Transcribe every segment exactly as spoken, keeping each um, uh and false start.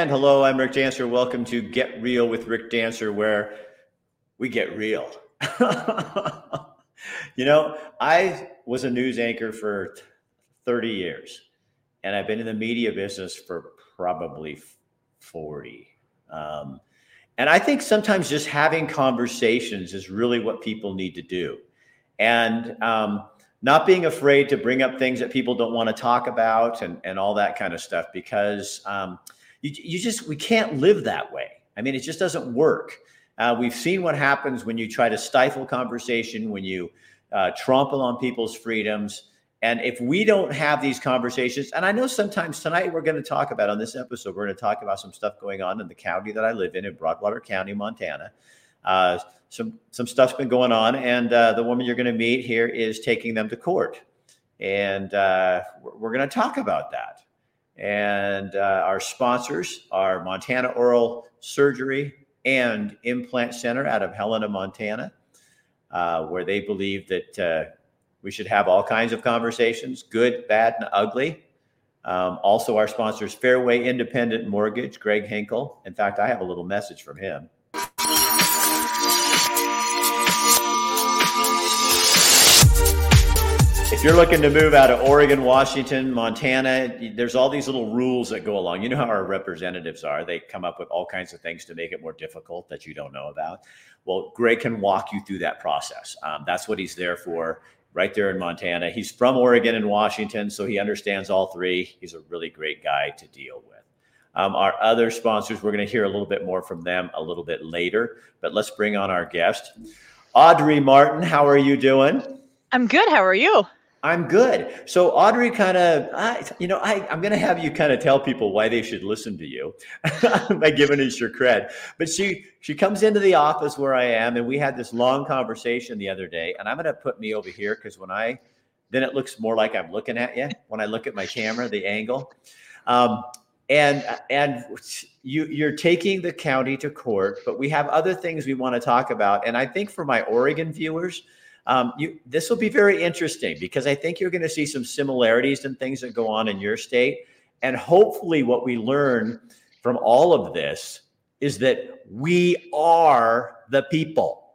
And hello, I'm Rick Dancer. Welcome to Get Real with Rick Dancer, where we get real. You know, I was a news anchor for thirty years, and I've been in the media business for probably forty. Um, and I think sometimes just having conversations is really what people need to do. And um, not being afraid to bring up things that people don't want to talk about and, and all that kind of stuff, because um, you, you just, we can't live that way. I mean, it just doesn't work. Uh, we've seen what happens when you try to stifle conversation, when you uh, trample on people's freedoms. And if we don't have these conversations, and I know sometimes tonight we're going to talk about on this episode, we're going to talk about some stuff going on in the county that I live in, in Broadwater County, Montana. Uh, some some stuff's been going on, and uh, the woman you're going to meet here is taking them to court. And uh, we're going to talk about that. And uh, our sponsors are Montana Oral Surgery and Implant Center out of Helena, Montana, uh, where they believe that uh, we should have all kinds of conversations, good, bad, and ugly. Um, also, our sponsors, Fairway Independent Mortgage, Greg Henkel. In fact, I have a little message from him. If you're looking to move out of Oregon, Washington, Montana, there's all these little rules that go along. You know how our representatives are. They come up with all kinds of things to make it more difficult that you don't know about. Well, Greg can walk you through that process. Um, that's what he's there for, right there in Montana. He's from Oregon and Washington, so he understands all three. He's a really great guy to deal with. Um, our other sponsors, we're going to hear a little bit more from them a little bit later, but let's bring on our guest. Audrey Martin, how are you doing? I'm good. How are you? I'm good. So Audrey kind of, I, you know, I, I'm going to have you kind of tell people why they should listen to you by giving us your cred. But she, she comes into the office where I am, and we had this long conversation the other day, and I'm going to put me over here because when I, then it looks more like I'm looking at you when I look at my camera, the angle. Um, and, and you, you're taking the county to court, but we have other things we want to talk about. And I think for my Oregon viewers, Um, you, this will be very interesting because I think you're going to see some similarities and things that go on in your state. And hopefully what we learn from all of this is that we are the people.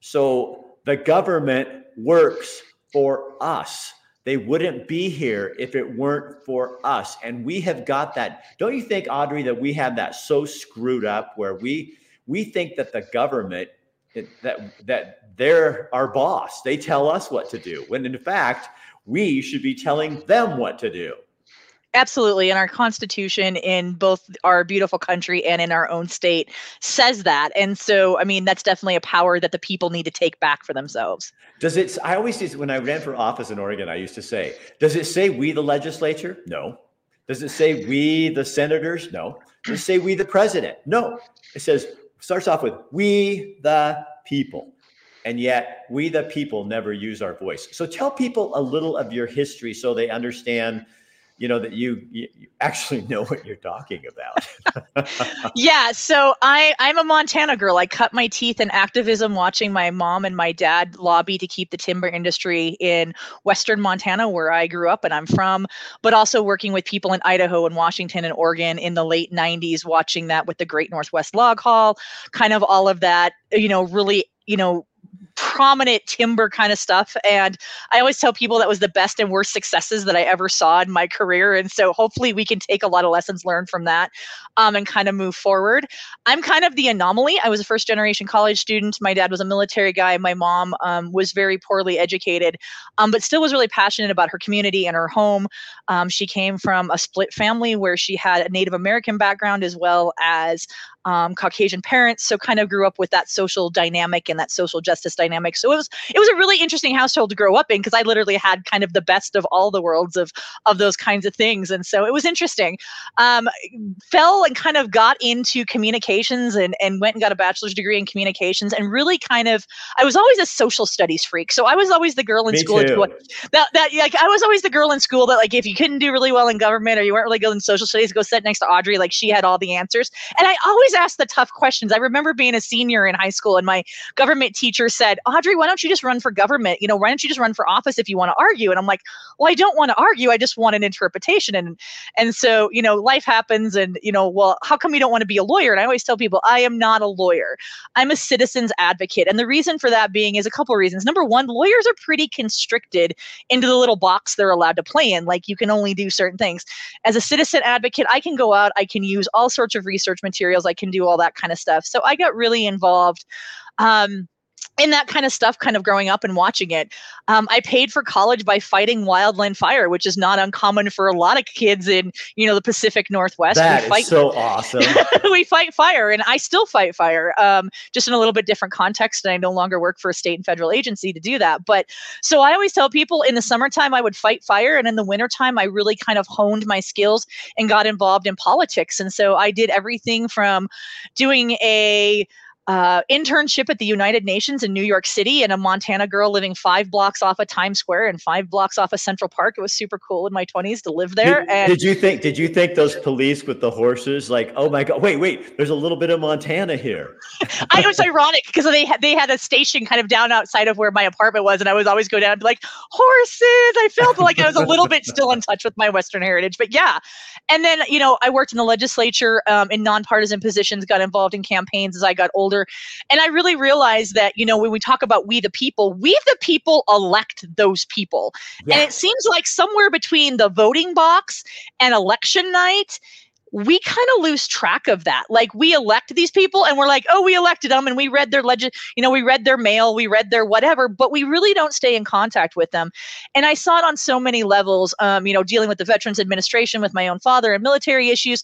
So the government works for us. They wouldn't be here if it weren't for us. And we have got that. Don't you think, Audrey, that we have that so screwed up where we, we think that the government that that they're our boss. They tell us what to do, when in fact, we should be telling them what to do. Absolutely. And our Constitution in both our beautiful country and in our own state says that. And so, I mean, that's definitely a power that the people need to take back for themselves. Does it? I always used, when I ran for office in Oregon, I used to say, does it say we the legislature? No. Does it say we the senators? No. Does it say we the president? No. It says, starts off with we the people, and yet we the people never use our voice. So tell people a little of your history so they understand, you know, that you, you actually know what you're talking about. Yeah, so I, I'm a Montana girl. I cut my teeth in activism watching my mom and my dad lobby to keep the timber industry in western Montana, where I grew up and I'm from, but also working with people in Idaho and Washington and Oregon in the late nineties, watching that with the Great Northwest Log Hall, kind of all of that, you know, really, you know, prominent timber kind of stuff. And I always tell people that was the best and worst successes that I ever saw in my career. And so hopefully we can take a lot of lessons learned from that um, and kind of move forward. I'm kind of the anomaly. I was a first generation college student. My dad was a military guy. My mom um, was very poorly educated, um, but still was really passionate about her community and her home. Um, she came from a split family where she had a Native American background as well as Um, Caucasian parents, so kind of grew up with that social dynamic and that social justice dynamic. So it was it was a really interesting household to grow up in because I literally had kind of the best of all the worlds of of those kinds of things, and so it was interesting. Um, fell and kind of got into communications and and went and got a bachelor's degree in communications, and really kind of I was always a social studies freak. So I was always the girl in Me school too. that that like I was always the girl in school that like if you couldn't do really well in government or you weren't really good in social studies, go sit next to Audrey, like she had all the answers, and I always always ask the tough questions. I remember being a senior in high school and my government teacher said, Audrey, why don't you just run for government? You know, why don't you just run for office if you want to argue? And I'm like, well, I don't want to argue. I just want an interpretation. And, and so, you know, life happens and, you know, well, how come you don't want to be a lawyer? And I always tell people, I am not a lawyer. I'm a citizen's advocate. And the reason for that being is a couple of reasons. Number one, lawyers are pretty constricted into the little box they're allowed to play in. Like you can only do certain things. As a citizen advocate, I can go out, I can use all sorts of research materials, I can do all that kind of stuff. So I got really involved um, in that kind of stuff, kind of growing up and watching it. Um, I paid for college by fighting wildland fire, which is not uncommon for a lot of kids in, you know, the Pacific Northwest. That we fight, is so awesome. We fight fire, and I still fight fire, um, just in a little bit different context. And I no longer work for a state and federal agency to do that. But so I always tell people in the summertime, I would fight fire. And in the wintertime, I really kind of honed my skills and got involved in politics. And so I did everything from doing a Uh, internship at the United Nations in New York City, and a Montana girl living five blocks off of Times Square and five blocks off of Central Park. It was super cool in my twenties to live there. Did, and did you think, did you think those police with the horses, like, oh my God, wait, wait, there's a little bit of Montana here. I, it was ironic because they had, they had a station kind of down outside of where my apartment was. And I would always go down and be like, horses. I felt like I was a little bit still in touch with my Western heritage, but yeah. And then, you know, I worked in the legislature um, in nonpartisan positions, got involved in campaigns as I got older. And I really realized that, you know, when we talk about we the people, we the people elect those people. Yeah. And it seems like somewhere between the voting box and election night, we kind of lose track of that. Like we elect these people and we're like, oh, we elected them and we read their legend, you know, we read their mail, we read their whatever, but we really don't stay in contact with them. And I saw it on so many levels, um, you know, dealing with the Veterans Administration with my own father and military issues,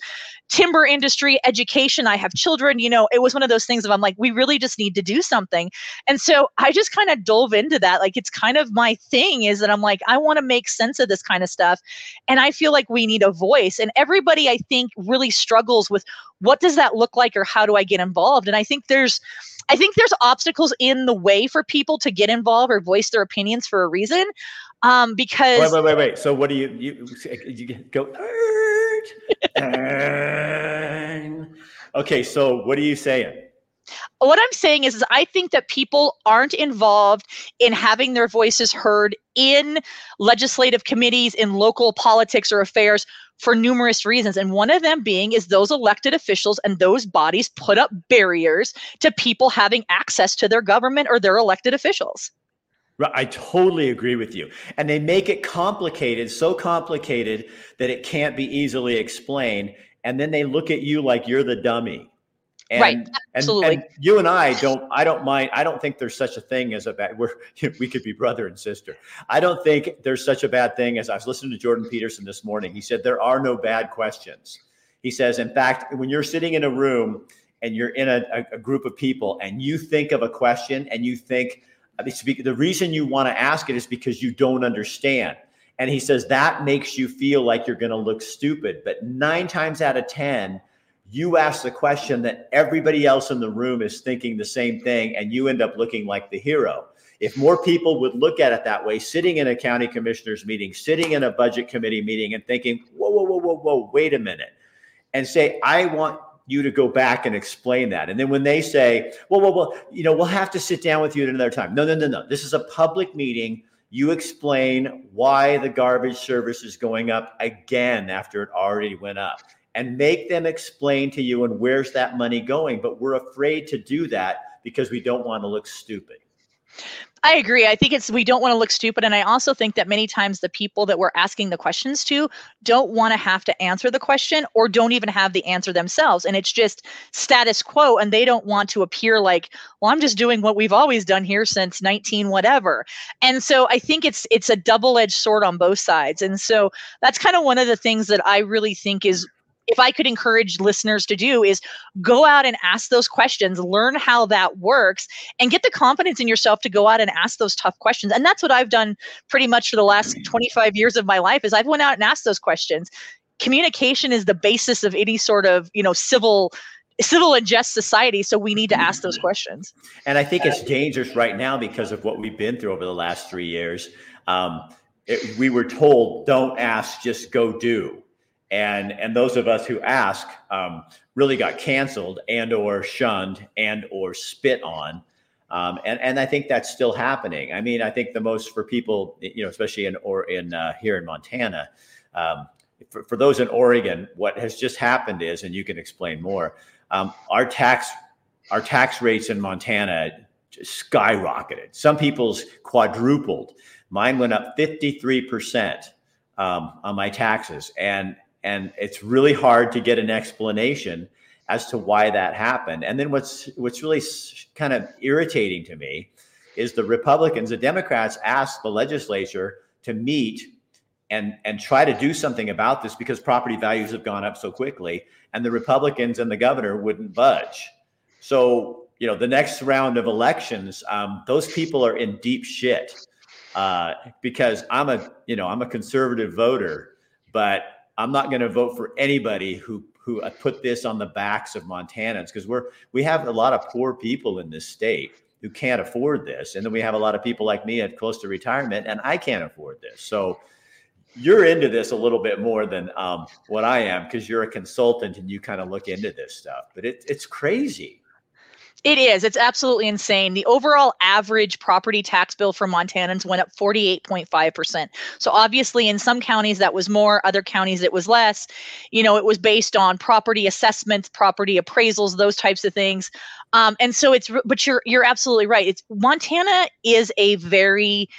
timber industry, education. I have children, you know, it was one of those things of I'm like, we really just need to do something. And so I just kind of dove into that. Like it's kind of my thing is that I'm like, I want to make sense of this kind of stuff. And I feel like we need a voice. And everybody, I think, really struggles with what does that look like or how do I get involved? And I think there's I think there's obstacles in the way for people to get involved or voice their opinions for a reason. Um, because wait, wait, wait, wait. So what do you you, you go? Okay, so what are you saying? What I'm saying is, is I think that people aren't involved in having their voices heard in legislative committees, in local politics or affairs for numerous reasons. And one of them being is those elected officials and those bodies put up barriers to people having access to their government or their elected officials. I totally agree with you. And they make it complicated, so complicated that it can't be easily explained. And then they look at you like you're the dummy. And, right. Absolutely. And, and you and I don't, I don't mind. I don't think there's such a thing as a bad, we're, we could be brother and sister. I don't think there's such a bad thing as I was listening to Jordan Peterson this morning. He said, there are no bad questions. He says, in fact, when you're sitting in a room and you're in a, a group of people and you think of a question and you think it's the reason you want to ask it is because you don't understand. And he says, that makes you feel like you're going to look stupid, but nine times out of ten, you ask the question that everybody else in the room is thinking the same thing, and you end up looking like the hero. If more people would look at it that way, sitting in a county commissioner's meeting, sitting in a budget committee meeting and thinking, whoa, whoa, whoa, whoa, whoa, wait a minute, and say, I want you to go back and explain that. And then when they say, well, well, well, you know, we'll have to sit down with you at another time. No, no, no, no. This is a public meeting. You explain why the garbage service is going up again after it already went up. And make them explain to you, and where's that money going? But we're afraid to do that because we don't want to look stupid. I agree. I think it's we don't want to look stupid. And I also think that many times the people that we're asking the questions to don't want to have to answer the question or don't even have the answer themselves. And it's just status quo. And they don't want to appear like, well, I'm just doing what we've always done here since nineteen whatever. And so I think it's it's a double-edged sword on both sides. And so that's kind of one of the things that I really think is, if I could encourage listeners to do, is go out and ask those questions, learn how that works, and get the confidence in yourself to go out and ask those tough questions. And that's what I've done pretty much for the last twenty-five years of my life, is I've went out and asked those questions. Communication is the basis of any sort of, you know, civil civil and just society. So we need to ask those questions. And I think it's dangerous right now because of what we've been through over the last three years. Um, it, we were told, don't ask, just go do. And, and those of us who ask um, really got canceled and or shunned and or spit on. Um, and, and I think that's still happening. I mean, I think the most for people, you know, especially in or in uh, here in Montana, um, for, for those in Oregon, what has just happened is, and you can explain more, um, our tax our tax rates in Montana just skyrocketed. Some people's quadrupled. Mine went up fifty-three percent um, on my taxes, and and it's really hard to get an explanation as to why that happened. And then what's what's really kind of irritating to me is the Republicans, the Democrats asked the legislature to meet and, and try to do something about this because property values have gone up so quickly, and the Republicans and the governor wouldn't budge. So, you know, the next round of elections, um, those people are in deep shit uh, because I'm a, you know, I'm a conservative voter, but I'm not going to vote for anybody who who put this on the backs of Montanans, because we're we have a lot of poor people in this state who can't afford this. And then we have a lot of people like me at close to retirement, and I can't afford this. So you're into this a little bit more than um, what I am, because you're a consultant and you kind of look into this stuff. But it, it's crazy. It is. It's absolutely insane. The overall average property tax bill for Montanans went up forty-eight point five percent. So obviously in some counties that was more, other counties it was less. You know, it was based on property assessments, property appraisals, those types of things. Um, and so it's, but you're, you're absolutely right. It's Montana is a very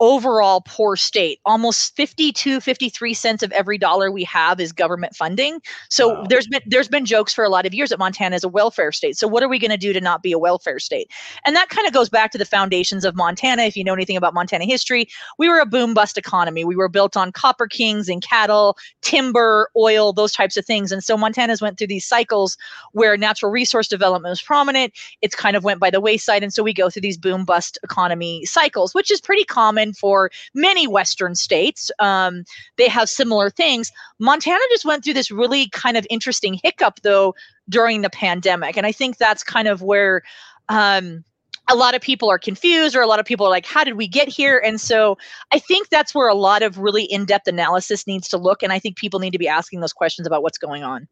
overall poor state. Almost fifty-two, fifty-three cents of every dollar we have is government funding. So wow. there's been there's been jokes for a lot of years that Montana is a welfare state. So what are we going to do to not be a welfare state? And that kind of goes back to the foundations of Montana. If you know anything about Montana history, we were a boom bust economy. We were built on copper kings and cattle, timber, oil, those types of things. And so Montana's went through these cycles where natural resource development was prominent. It's kind of went by the wayside. And so we go through these boom bust economy cycles, which is pretty common for many Western states. Um, they have similar things. Montana just went through this really kind of interesting hiccup, though, during the pandemic. And I think that's kind of where um, a lot of people are confused, or a lot of people are like, how did we get here? And so I think that's where a lot of really in-depth analysis needs to look. And I think people need to be asking those questions about what's going on.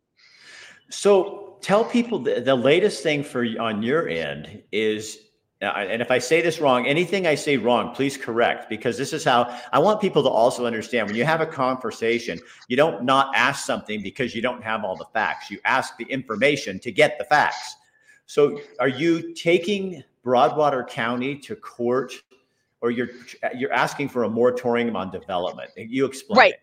So tell people the, the latest thing for on your end is, and if I say this wrong, anything I say wrong, please correct, because this is how I want people to also understand. When you have a conversation, you don't not ask something because you don't have all the facts. You ask the information to get the facts. So are you taking Broadwater County to court, or you're you're asking for a moratorium on development? You explain. Right. It.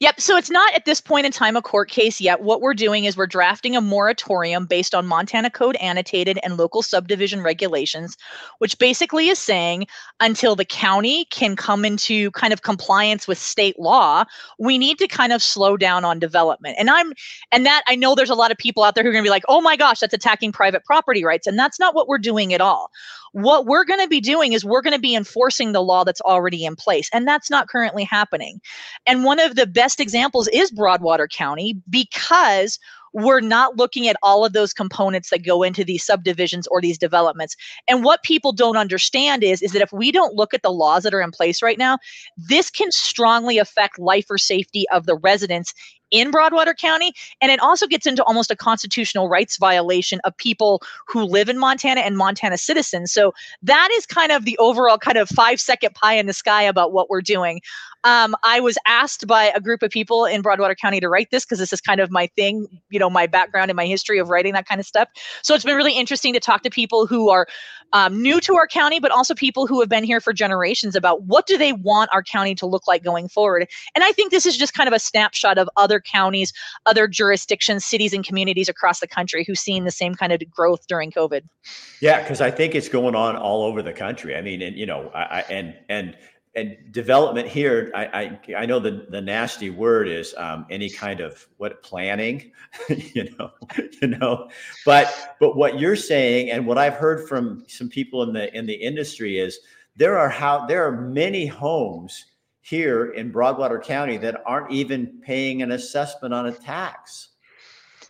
Yep. So it's not at this point in time a court case yet. What we're doing is we're drafting a moratorium based on Montana Code annotated and local subdivision regulations, which basically is saying until the county can come into kind of compliance with state law, we need to kind of slow down on development. And I'm, and that I know there's a lot of people out there who are going to be like, oh my gosh, that's attacking private property rights. And that's not what we're doing at all. What we're going to be doing is we're going to be enforcing the law that's already in place. And that's not currently happening. And one of the best examples is Broadwater County, because we're not looking at all of those components that go into these subdivisions or these developments. And what people don't understand is, is that if we don't look at the laws that are in place right now, this can strongly affect life or safety of the residents in Broadwater County. And it also gets into almost a constitutional rights violation of people who live in Montana and Montana citizens. So that is kind of the overall kind of five second pie in the sky about what we're doing. Um, I was asked by a group of people in Broadwater County to write this because this is kind of my thing, you know, my background and my history of writing that kind of stuff. So it's been really interesting to talk to people who are um, new to our county, but also people who have been here for generations about what do they want our county to look like going forward. And I think this is just kind of a snapshot of other counties, other jurisdictions, cities, and communities across the country who've seen the same kind of growth during COVID. Yeah, because I think it's going on all over the country. I mean, and you know, I, I and and and development here. I I, I know the, the nasty word is um, any kind of what planning, you know, you know. But but what you're saying, and what I've heard from some people in the in the industry is there are how there are many homes here in Broadwater County that aren't even paying an assessment on a tax.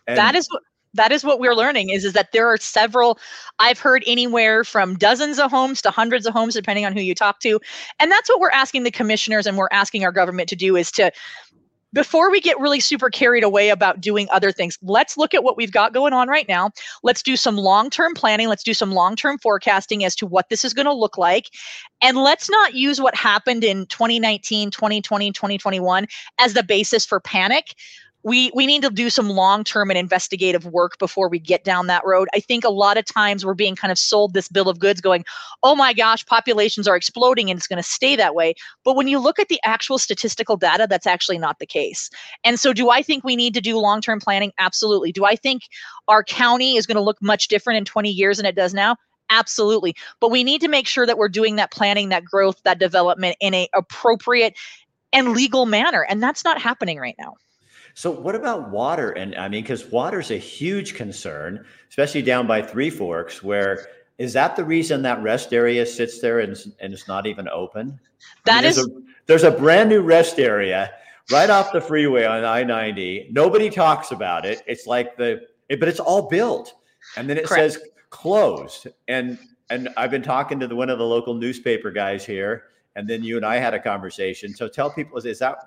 And that is what that is what we're learning is, is that there are several, I've heard anywhere from dozens of homes to hundreds of homes, depending on who you talk to. And that's what we're asking the commissioners and we're asking our government to do is to before we get really super carried away about doing other things, let's look at what we've got going on right now. Let's do some long-term planning. Let's do some long-term forecasting as to what this is going to look like. And let's not use what happened in twenty nineteen, twenty twenty, twenty twenty-one as the basis for panic. We, we need to do some long-term and investigative work before we get down that road. I think a lot of times we're being kind of sold this bill of goods going, oh my gosh, populations are exploding and it's going to stay that way. But when you look at the actual statistical data, that's actually not the case. And so do I think we need to do long-term planning? Absolutely. Do I think our county is going to look much different in twenty years than it does now? Absolutely. But we need to make sure that we're doing that planning, that growth, that development in an appropriate and legal manner. And that's not happening right now. So what about water? And I mean, because water is a huge concern, especially down by Three Forks, where is that the reason that rest area sits there and, and it's not even open? That I mean, is. There's a, there's a brand new rest area right off the freeway on I ninety. Nobody talks about it. It's like the, it, but it's all built. And then it Correct. Says closed. And, and I've been talking to the, one of the local newspaper guys here. And then you and I had a conversation. So tell people, is that,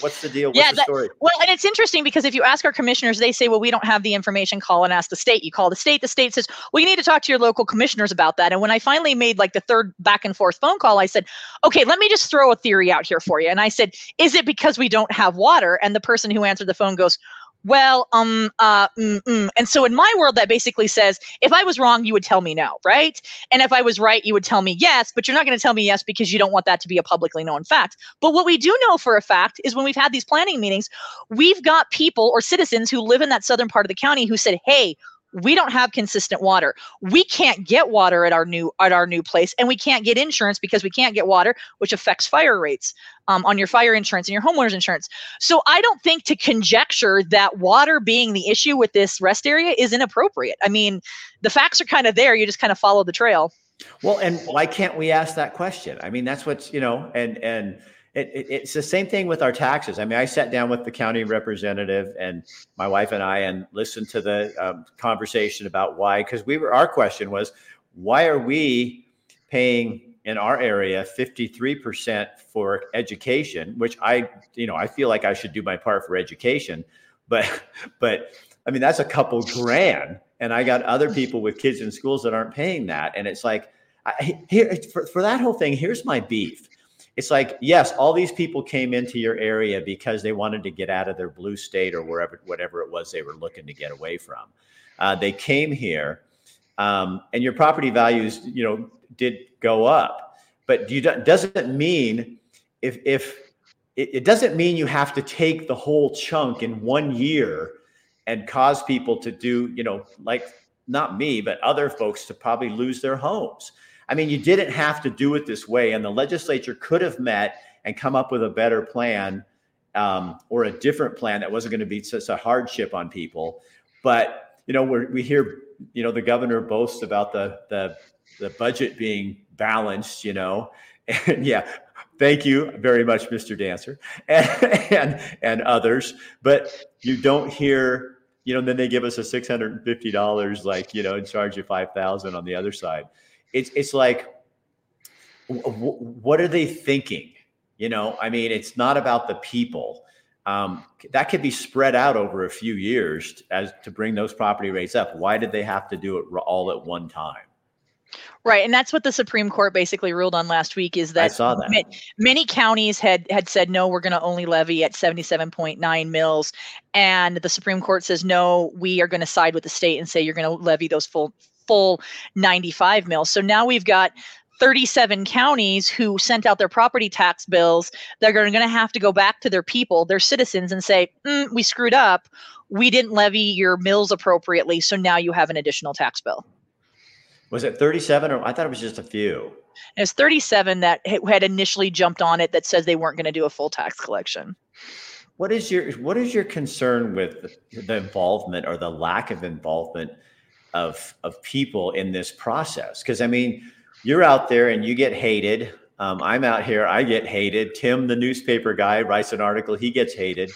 what's the deal? What's yeah, that, the story? Well, and it's interesting because if you ask our commissioners, they say, well, we don't have the information. Call and ask the state. You call the state. The state says, well, you need to talk to your local commissioners about that. And when I finally made like the third back and forth phone call, I said, okay, let me just throw a theory out here for you. And I said, is it because we don't have water? And the person who answered the phone goes, well, um, uh, mm, mm. And so in my world, that basically says, if I was wrong, you would tell me no, right? And if I was right, you would tell me yes, but you're not going to tell me yes because you don't want that to be a publicly known fact. But what we do know for a fact is when we've had these planning meetings, we've got people or citizens who live in that southern part of the county who said, hey, we don't have consistent water. We can't get water at our new at our new place, and we can't get insurance because we can't get water, which affects fire rates um, on your fire insurance and your homeowner's insurance. So I don't think to conjecture that water being the issue with this rest area is inappropriate. I mean, the facts are kind of there. You just kind of follow the trail. Well, and why can't we ask that question? I mean, that's what's, you know, and and it, it, it's the same thing with our taxes. I mean, I sat down with the county representative and my wife and I and listened to the um, conversation about why, because we were, our question was, why are we paying in our area fifty-three percent for education, which I, you know, I feel like I should do my part for education, but, but I mean, that's a couple grand. And I got other people with kids in schools that aren't paying that. And it's like, I, here for, for that whole thing, here's my beef. It's like, yes, all these people came into your area because they wanted to get out of their blue state or wherever, whatever it was they were looking to get away from. Uh, they came here, um, and your property values, you know, did go up. But you don't, doesn't mean if if it, it doesn't mean you have to take the whole chunk in one year and cause people to do, you know, like not me, but other folks to probably lose their homes. I mean, you didn't have to do it this way, and the legislature could have met and come up with a better plan um, or a different plan that wasn't going to be such a hardship on people. But, you know, we're, we hear, you know, the governor boasts about the the, the budget being balanced, you know. And yeah, thank you very much, Mister Dancer and, and, and others. But you don't hear, you know, then they give us a six hundred fifty dollars, like, you know, and charge you five thousand dollars on the other side. It's it's like, w- what are they thinking? You know, I mean, it's not about the people. Um, that could be spread out over a few years as to bring those property rates up. Why did they have to do it all at one time? Right. And that's what the Supreme Court basically ruled on last week, is that, I saw that. Many, many counties had had said, no, we're going to only levy at seventy-seven point nine mills. And the Supreme Court says, no, we are going to side with the state and say you're going to levy those full full ninety-five mills. So now we've got thirty-seven counties who sent out their property tax bills. They're going to have to go back to their people, their citizens, and say, mm, we screwed up. We didn't levy your mills appropriately. So now you have an additional tax bill. Was it thirty-seven, or I thought it was just a few? It was thirty-seven that had initially jumped on it that says they weren't going to do a full tax collection. What is your, what is your concern with the involvement or the lack of involvement of of people in this process? Because I mean, you're out there and you get hated. Um, I'm out here, I get hated. Tim, the newspaper guy, writes an article, he gets hated.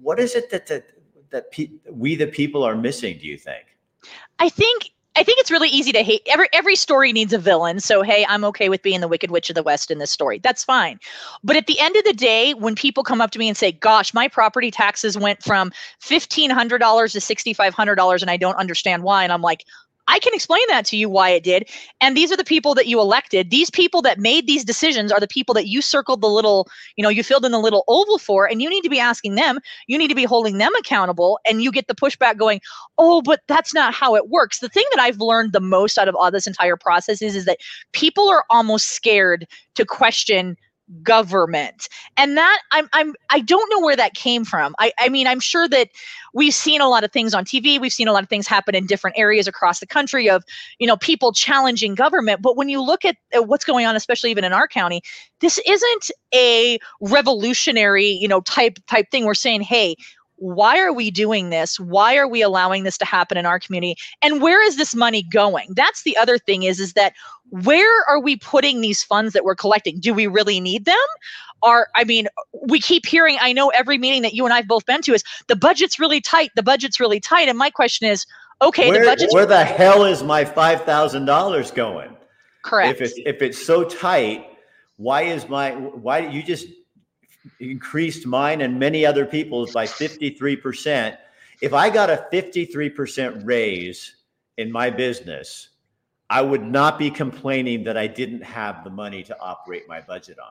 What is it that that, that pe- we the people are missing, do you think? I think I think it's really easy to hate. Every every story needs a villain. So, hey, I'm okay with being the Wicked Witch of the West in this story. That's fine. But at the end of the day, when people come up to me and say, gosh, my property taxes went from fifteen hundred dollars to six thousand five hundred dollars and I don't understand why. And I'm like, I can explain that to you why it did. And these are the people that you elected. These people that made these decisions are the people that you circled the little, you know, you filled in the little oval for, and you need to be asking them, you need to be holding them accountable. And you get the pushback going, oh, but that's not how it works. The thing that I've learned the most out of all this entire process is, is that people are almost scared to question government. And that I'm I'm I don't know where that came from. I, I mean, I'm sure that we've seen a lot of things on T V. We've seen a lot of things happen in different areas across the country of, you know, people challenging government. But when you look at what's going on, especially even in our county, this isn't a revolutionary, you know, type type thing. We're saying, hey, why are we doing this? Why are we allowing this to happen in our community? And where is this money going? That's the other thing is, is that where are we putting these funds that we're collecting? Do we really need them? Are, I mean, we keep hearing, I know every meeting that you and I've both been to is the budget's really tight. The budget's really tight. And my question is, okay, where, the budget's where the hell is my five thousand dollars going? Correct. If it's, if it's so tight, why is my, why you just increased mine and many other people's by fifty-three percent. If I got a fifty-three percent raise in my business, I would not be complaining that I didn't have the money to operate my budget on.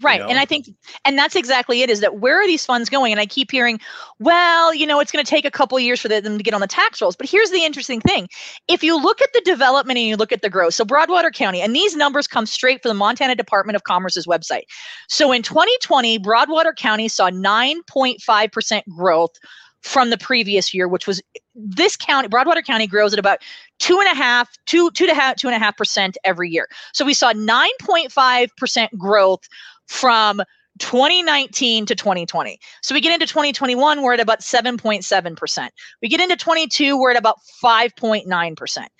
Right. You know? And I think, and that's exactly it, is that where are these funds going? And I keep hearing, well, you know, it's going to take a couple of years for them to get on the tax rolls. But here's the interesting thing. If you look at the development and you look at the growth, so Broadwater County, and these numbers come straight from the Montana Department of Commerce's website. So in twenty twenty, Broadwater County saw nine point five percent growth from the previous year, which was this county, Broadwater County grows at about two and a half, two, two to half, two and a half percent every year. So we saw nine point five percent growth from twenty nineteen to twenty twenty. So we get into twenty twenty-one, we're at about seven point seven percent. We get into twenty-two, we're at about five point nine percent.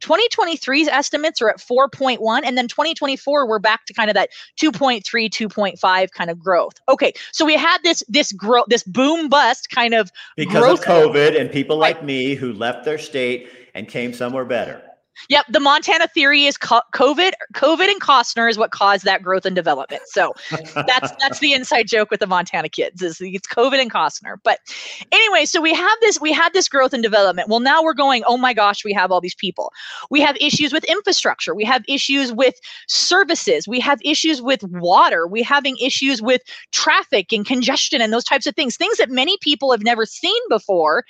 twenty twenty-three's estimates are at four point one, and then twenty twenty-four, we're back to kind of that two point three, two point five kind of growth. Okay, so we had this this growth, this boom bust kind of because growth of COVID and people like me who left their state and came somewhere better. Yep, the Montana theory is co- COVID. COVID and Costner is what caused that growth and development. So that's that's the inside joke with the Montana kids, is it's COVID and Costner. But anyway, so we have this we had this growth and development. Well, now we're going, oh my gosh, we have all these people. We have issues with infrastructure. We have issues with services. We have issues with water. We're having issues with traffic and congestion and those types of things, things that many people have never seen before.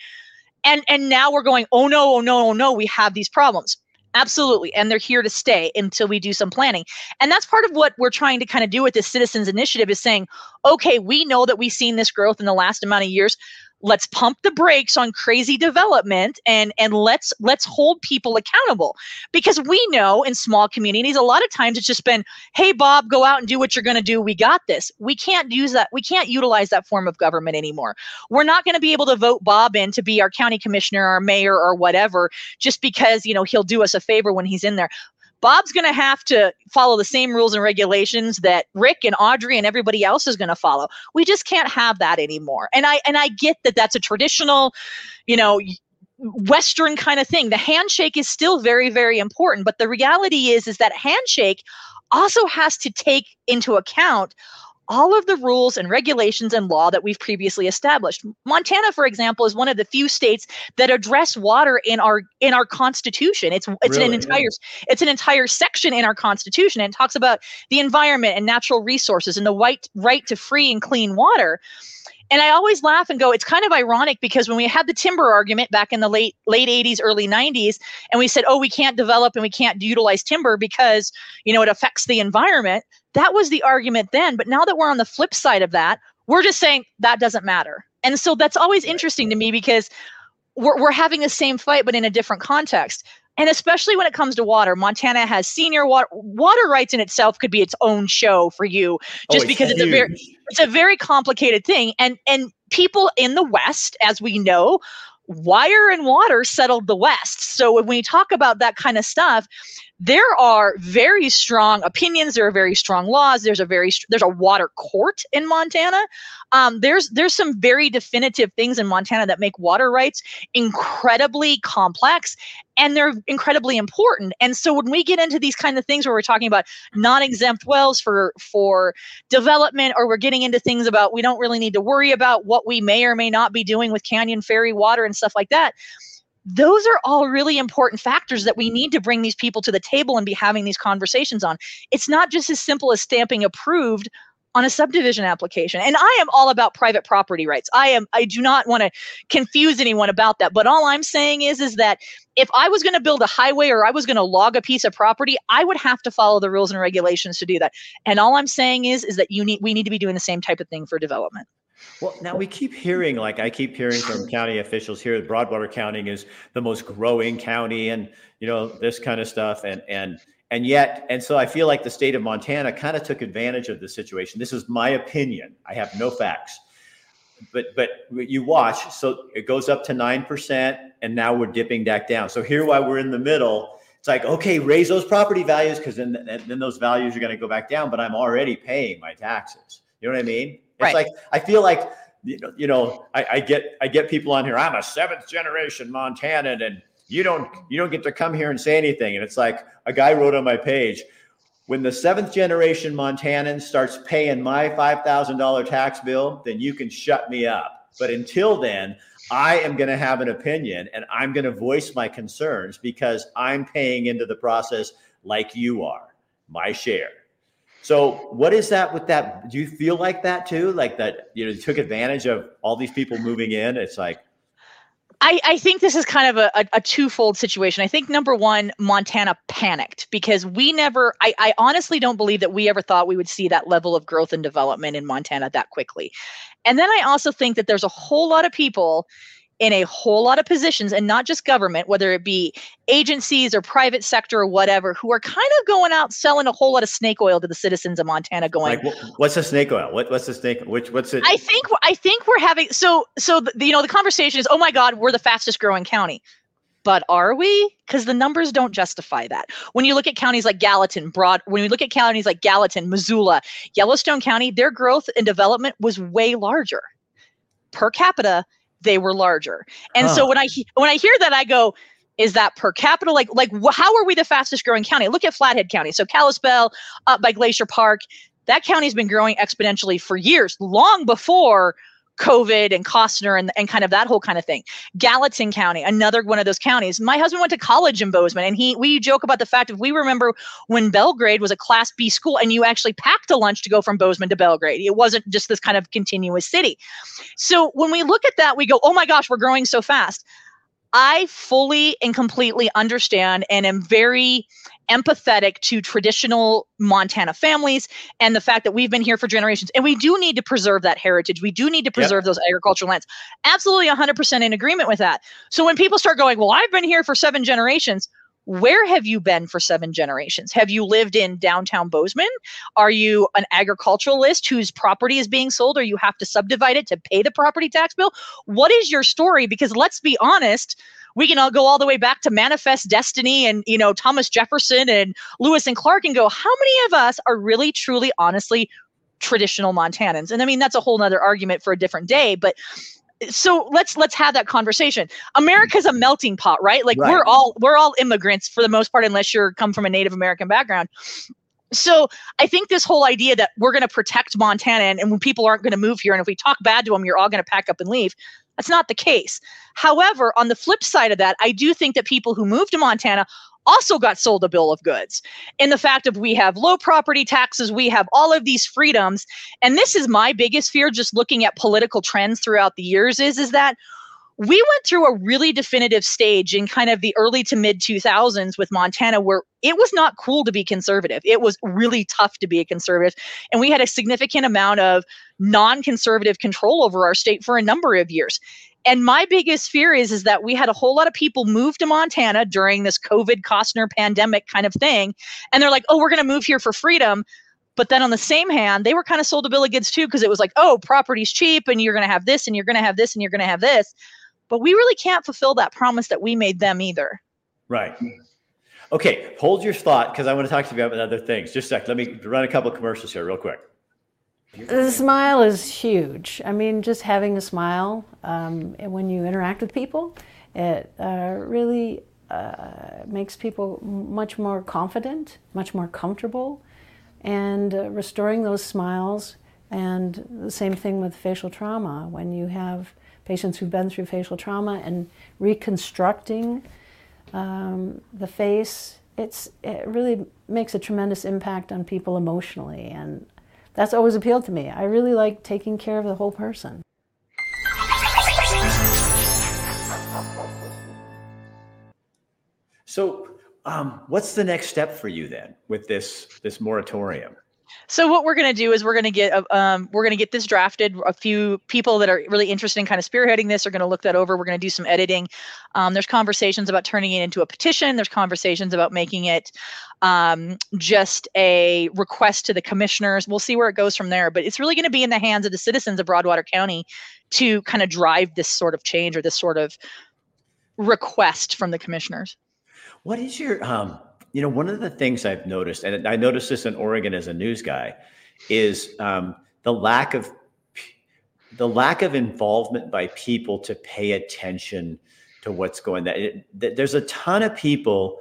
And and now we're going, oh no, oh no, oh no, we have these problems. Absolutely. And they're here to stay until we do some planning. And that's part of what we're trying to kind of do with this Citizens Initiative, is saying, okay, we know that we've seen this growth in the last amount of years. Let's pump the brakes on crazy development and and let's let's hold people accountable. Because we know in small communities, a lot of times it's just been, hey, Bob, go out and do what you're going to do. We got this. We can't use that. We can't utilize that form of government anymore. We're not going to be able to vote Bob in to be our county commissioner, our mayor, or whatever, just because, you know, he'll do us a favor when he's in there. Bob's going to have to follow the same rules and regulations that Rick and Audrey and everybody else is going to follow. We just can't have that anymore. And I and I get that that's a traditional, you know, Western kind of thing. The handshake is still very, very important. But the reality is, is that handshake also has to take into account all of the rules and regulations and law that we've previously established. Montana, for example, is one of the few states that address water in our in our Constitution. It's it's really? an entire yeah. it's an entire section in our Constitution, and it talks about the environment and natural resources and the right right to free and clean water. And I always laugh and go, it's kind of ironic, because when we had the timber argument back in the late late eighties, early nineties, and we said, oh, we can't develop and we can't utilize timber because, you know, it affects the environment. That was the argument then. But now that we're on the flip side of that, we're just saying that doesn't matter. And so that's always interesting to me, because we're we're having the same fight, but in a different context. And especially when it comes to water, Montana has senior water. Water rights in itself could be its own show for you, just oh, it's because huge. it's a very it's a very complicated thing. And and people in the West, as we know, wire and water settled the West. So when we talk about that kind of stuff, there are very strong opinions. There are very strong laws. There's a very there's a water court in Montana. Um, there's there's some very definitive things in Montana that make water rights incredibly complex, and they're incredibly important. And so when we get into these kind of things where we're talking about non-exempt wells for for development, or we're getting into things about we don't really need to worry about what we may or may not be doing with Canyon Ferry water and stuff like that. Those are all really important factors that we need to bring these people to the table and be having these conversations on. It's not just as simple as stamping approved on a subdivision application. And I am all about private property rights. I am. I do not want to confuse anyone about that. But all I'm saying is, is that if I was going to build a highway or I was going to log a piece of property, I would have to follow the rules and regulations to do that. And all I'm saying is, is that you need we need to be doing the same type of thing for development. Well, now we keep hearing, like I keep hearing from county officials here, Broadwater County is the most growing county and, you know, this kind of stuff. And, and, and yet, and so I feel like the state of Montana kind of took advantage of the situation. This is my opinion. I have no facts, but, but you watch, so it goes up to nine percent and now we're dipping back down. So here, while we're in the middle, it's like, okay, raise those property values. Cause then, then those values are going to go back down, but I'm already paying my taxes. You know what I mean? It's right. Like, I feel like, you know, you know I, I get, I get people on here. I'm a seventh generation Montanan and you don't, you don't get to come here and say anything. And it's like a guy wrote on my page, when the seventh generation Montanan starts paying my five thousand dollars tax bill, then you can shut me up. But until then, I am going to have an opinion and I'm going to voice my concerns because I'm paying into the process like you are, my share. So what is that with that? Do you feel like that too? Like that, you know, you took advantage of all these people moving in. It's like. I, I think this is kind of a, a, a twofold situation. I think, number one, Montana panicked because we never, I, I honestly don't believe that we ever thought we would see that level of growth and development in Montana that quickly. And then I also think that there's a whole lot of people in a whole lot of positions, and not just government, whether it be agencies or private sector or whatever, who are kind of going out selling a whole lot of snake oil to the citizens of Montana. Going, like, what's the snake oil? What, what's the snake? Which, what's it? I think I think we're having so so. The, you know, the conversation is, oh my God, we're the fastest growing county, but are we? Because the numbers don't justify that. When you look at counties like Gallatin, Broad, when you look at counties like Gallatin, Missoula, Yellowstone County, their growth and development was way larger per capita. They were larger. And huh. so when I when I hear that, I go, is that per capita? Like, like how are we the fastest growing county? Look at Flathead County. So Kalispell up by Glacier Park, that county's been growing exponentially for years, long before COVID and Costner and, and kind of that whole kind of thing. Gallatin County, another one of those counties. My husband went to college in Bozeman, and he we joke about the fact if we remember when Belgrade was a Class B school and you actually packed a lunch to go from Bozeman to Belgrade. It wasn't just this kind of continuous city. So when we look at that, we go, oh my gosh, we're growing so fast. I fully and completely understand and am very empathetic to traditional Montana families and the fact that we've been here for generations. And we do need to preserve that heritage. We do need to preserve yep. those agricultural lands. Absolutely one hundred percent in agreement with that. So when people start going, well, I've been here for seven generations. Where have you been for seven generations? Have you lived in downtown Bozeman? Are you an agriculturalist whose property is being sold or you have to subdivide it to pay the property tax bill? What is your story? Because let's be honest, we can all go all the way back to Manifest Destiny and, you know, Thomas Jefferson and Lewis and Clark and go, how many of us are really, truly, honestly traditional Montanans? And I mean, that's a whole nother argument for a different day, but so let's let's have that conversation. America's a melting pot, right? Like right. we're all we're all immigrants for the most part, unless you're come from a Native American background. So I think this whole idea that we're going to protect Montana and, and when people aren't going to move here, and if we talk bad to them, you're all going to pack up and leave. That's not the case. However, on the flip side of that, I do think that people who moved to Montana also got sold a bill of goods. And the fact of we have low property taxes, we have all of these freedoms. And this is my biggest fear, just looking at political trends throughout the years, is, is that we went through a really definitive stage in kind of the early to mid two thousands with Montana where it was not cool to be conservative. It was really tough to be a conservative. And we had a significant amount of non-conservative control over our state for a number of years. And my biggest fear is, is that we had a whole lot of people move to Montana during this COVID Costner pandemic kind of thing. And they're like, oh, we're going to move here for freedom. But then on the same hand, they were kind of sold a bill of goods too, because it was like, oh, property's cheap and you're going to have this and you're going to have this and you're going to have this. But we really can't fulfill that promise that we made them either. Right. Okay, hold your thought because I want to talk to you about other things. Just a sec. Let me run a couple of commercials here real quick. The smile is huge. I mean, just having a smile um, and when you interact with people, it uh, really uh, makes people much more confident, much more comfortable, and uh, restoring those smiles. And the same thing with facial trauma. When you have patients who've been through facial trauma and reconstructing um, the face, it's it really makes a tremendous impact on people emotionally, and that's always appealed to me. I really like taking care of the whole person. So, um, what's the next step for you then with this this moratorium? So what we're going to do is we're going to get um, we're going to get this drafted. A few people that are really interested in kind of spearheading this are going to look that over. We're going to do some editing. Um, there's conversations about turning it into a petition. There's conversations about making it um, just a request to the commissioners. We'll see where it goes from there. But it's really going to be in the hands of the citizens of Broadwater County to kind of drive this sort of change or this sort of request from the commissioners. What is your... Um... You know, one of the things I've noticed, and I noticed this in Oregon as a news guy, is um, the lack of the lack of involvement by people to pay attention to what's going on. It, there's a ton of people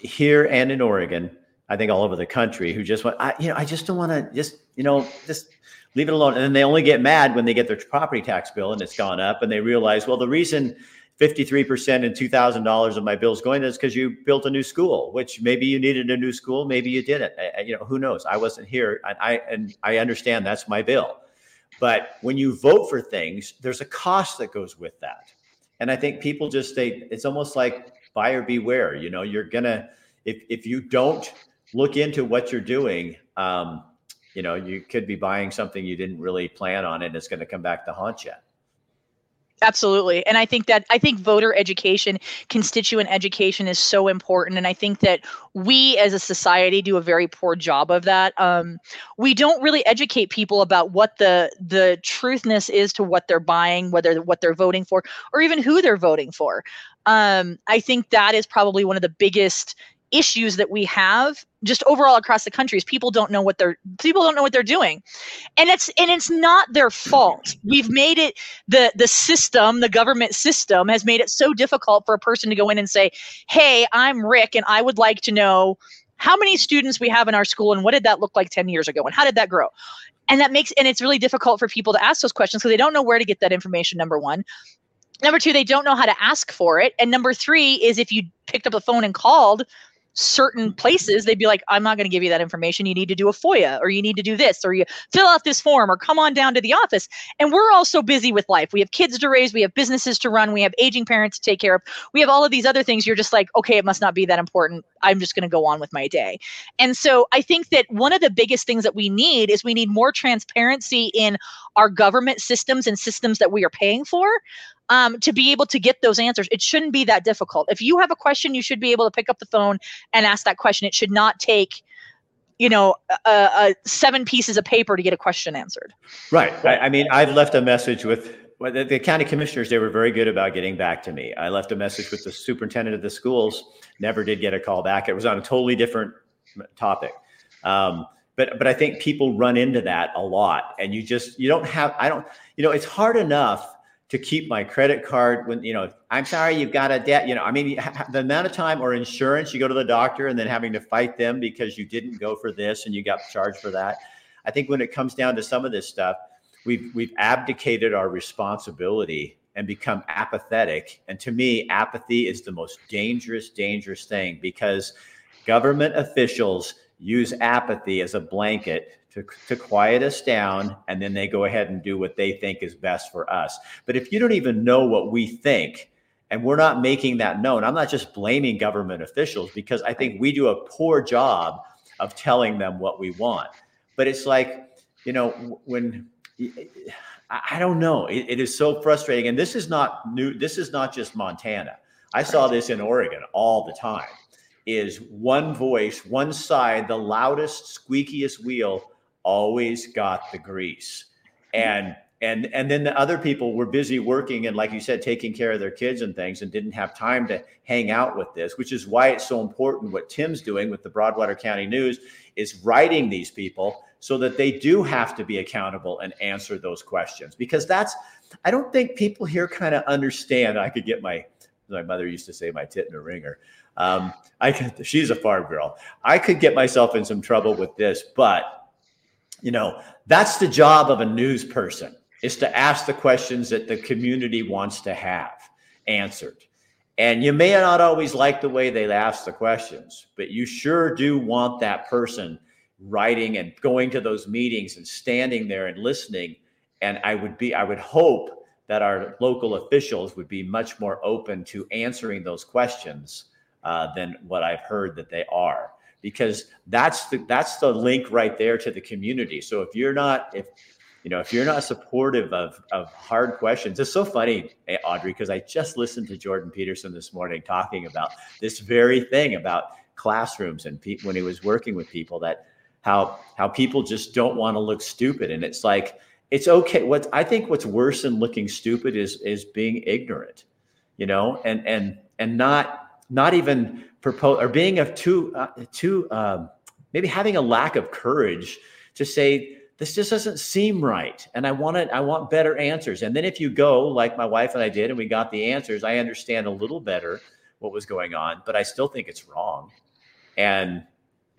here and in Oregon, I think all over the country, who just want, I, you know, I just don't want to just, you know, just leave it alone. And then they only get mad when they get their property tax bill and it's gone up, and they realize, well, the reason fifty-three percent and two thousand dollars of my bill's going is because you built a new school, which maybe you needed a new school, maybe you didn't. I, you know, who knows? I wasn't here, and I and I understand that's my bill. But when you vote for things, there's a cost that goes with that, and I think people just say it's almost like buyer beware. You know, you're gonna if if you don't look into what you're doing, um, you know, you could be buying something you didn't really plan on, and it's going to come back to haunt you. Absolutely. And I think that I think voter education, constituent education is so important. And I think that we as a society do a very poor job of that. Um, we don't really educate people about what the the truthness is to what they're buying, whether what they're voting for, or even who they're voting for. Um, I think that is probably one of the biggest issues that we have just overall across the country is people don't know what they're people don't know what they're doing. And it's and it's not their fault. We've made it the the system, the government system has made it so difficult for a person to go in and say, "Hey, I'm Rick and I would like to know how many students we have in our school and what did that look like ten years ago and how did that grow?" And that makes and it's really difficult for people to ask those questions because they don't know where to get that information, number one. Number two, they don't know how to ask for it. And number three is if you picked up the phone and called certain places, they'd be like, I'm not going to give you that information. You need to do a FOIA, or you need to do this, or you fill out this form, or come on down to the office. And we're all so busy with life. We have kids to raise. We have businesses to run. We have aging parents to take care of. We have all of these other things. You're just like, okay, it must not be that important. I'm just going to go on with my day. And so I think that one of the biggest things that we need is we need more transparency in our government systems and systems that we are paying for. Um, to be able to get those answers. It shouldn't be that difficult. If you have a question, you should be able to pick up the phone and ask that question. It should not take, you know, uh, uh, seven pieces of paper to get a question answered. Right. I, I mean, I've left a message with well, the, the county commissioners. They were very good about getting back to me. I left a message with the superintendent of the schools. Never did get a call back. It was on a totally different topic. Um, but but I think people run into that a lot. And you just, you don't have, I don't, you know, it's hard enough to keep my credit card when, you know, I'm sorry, you've got a debt, you know, I mean, the amount of time or insurance, you go to the doctor and then having to fight them because you didn't go for this and you got charged for that. I think when it comes down to some of this stuff, we've, we've abdicated our responsibility and become apathetic. And to me, apathy is the most dangerous, dangerous thing because government officials use apathy as a blanket To, to quiet us down, and then they go ahead and do what they think is best for us. But if you don't even know what we think, and we're not making that known, I'm not just blaming government officials because I think we do a poor job of telling them what we want. But it's like, you know, when I don't know, it, it is so frustrating. And this is not new. This is not just Montana. I saw this in Oregon all the time. Is one voice, one side, the loudest, squeakiest wheel always got the grease. And And and then the other people were busy working and, like you said, taking care of their kids and things, and didn't have time to hang out with this, which is why it's so important what Tim's doing with the Broadwater County News is writing these people so that they do have to be accountable and answer those questions. Because that's, I don't think people here kind of understand. I could get my, my mother used to say, my tit in a ringer. Um, I could, she's a farm girl. I could get myself in some trouble with this, but, you know, that's the job of a news person. Is to ask the questions that the community wants to have answered. And you may not always like the way they ask the questions, but you sure do want that person writing and going to those meetings and standing there and listening. And I would be, I would hope that our local officials would be much more open to answering those questions uh, than what I've heard that they are. Because that's the, that's the link right there to the community. So if you're not, if, You know, if you're not supportive of, of hard questions, it's so funny, Audrey, because I just listened to Jordan Peterson this morning talking about this very thing about classrooms and pe- when he was working with people, that how how people just don't want to look stupid. And it's like, it's okay. What I think what's worse than looking stupid is is being ignorant, you know, and and and not not even propose or being of too uh, too um, maybe having a lack of courage to say, this just doesn't seem right. And I want it, I want better answers. And then if you go, like my wife and I did, and we got the answers, I understand a little better what was going on, but I still think it's wrong. And,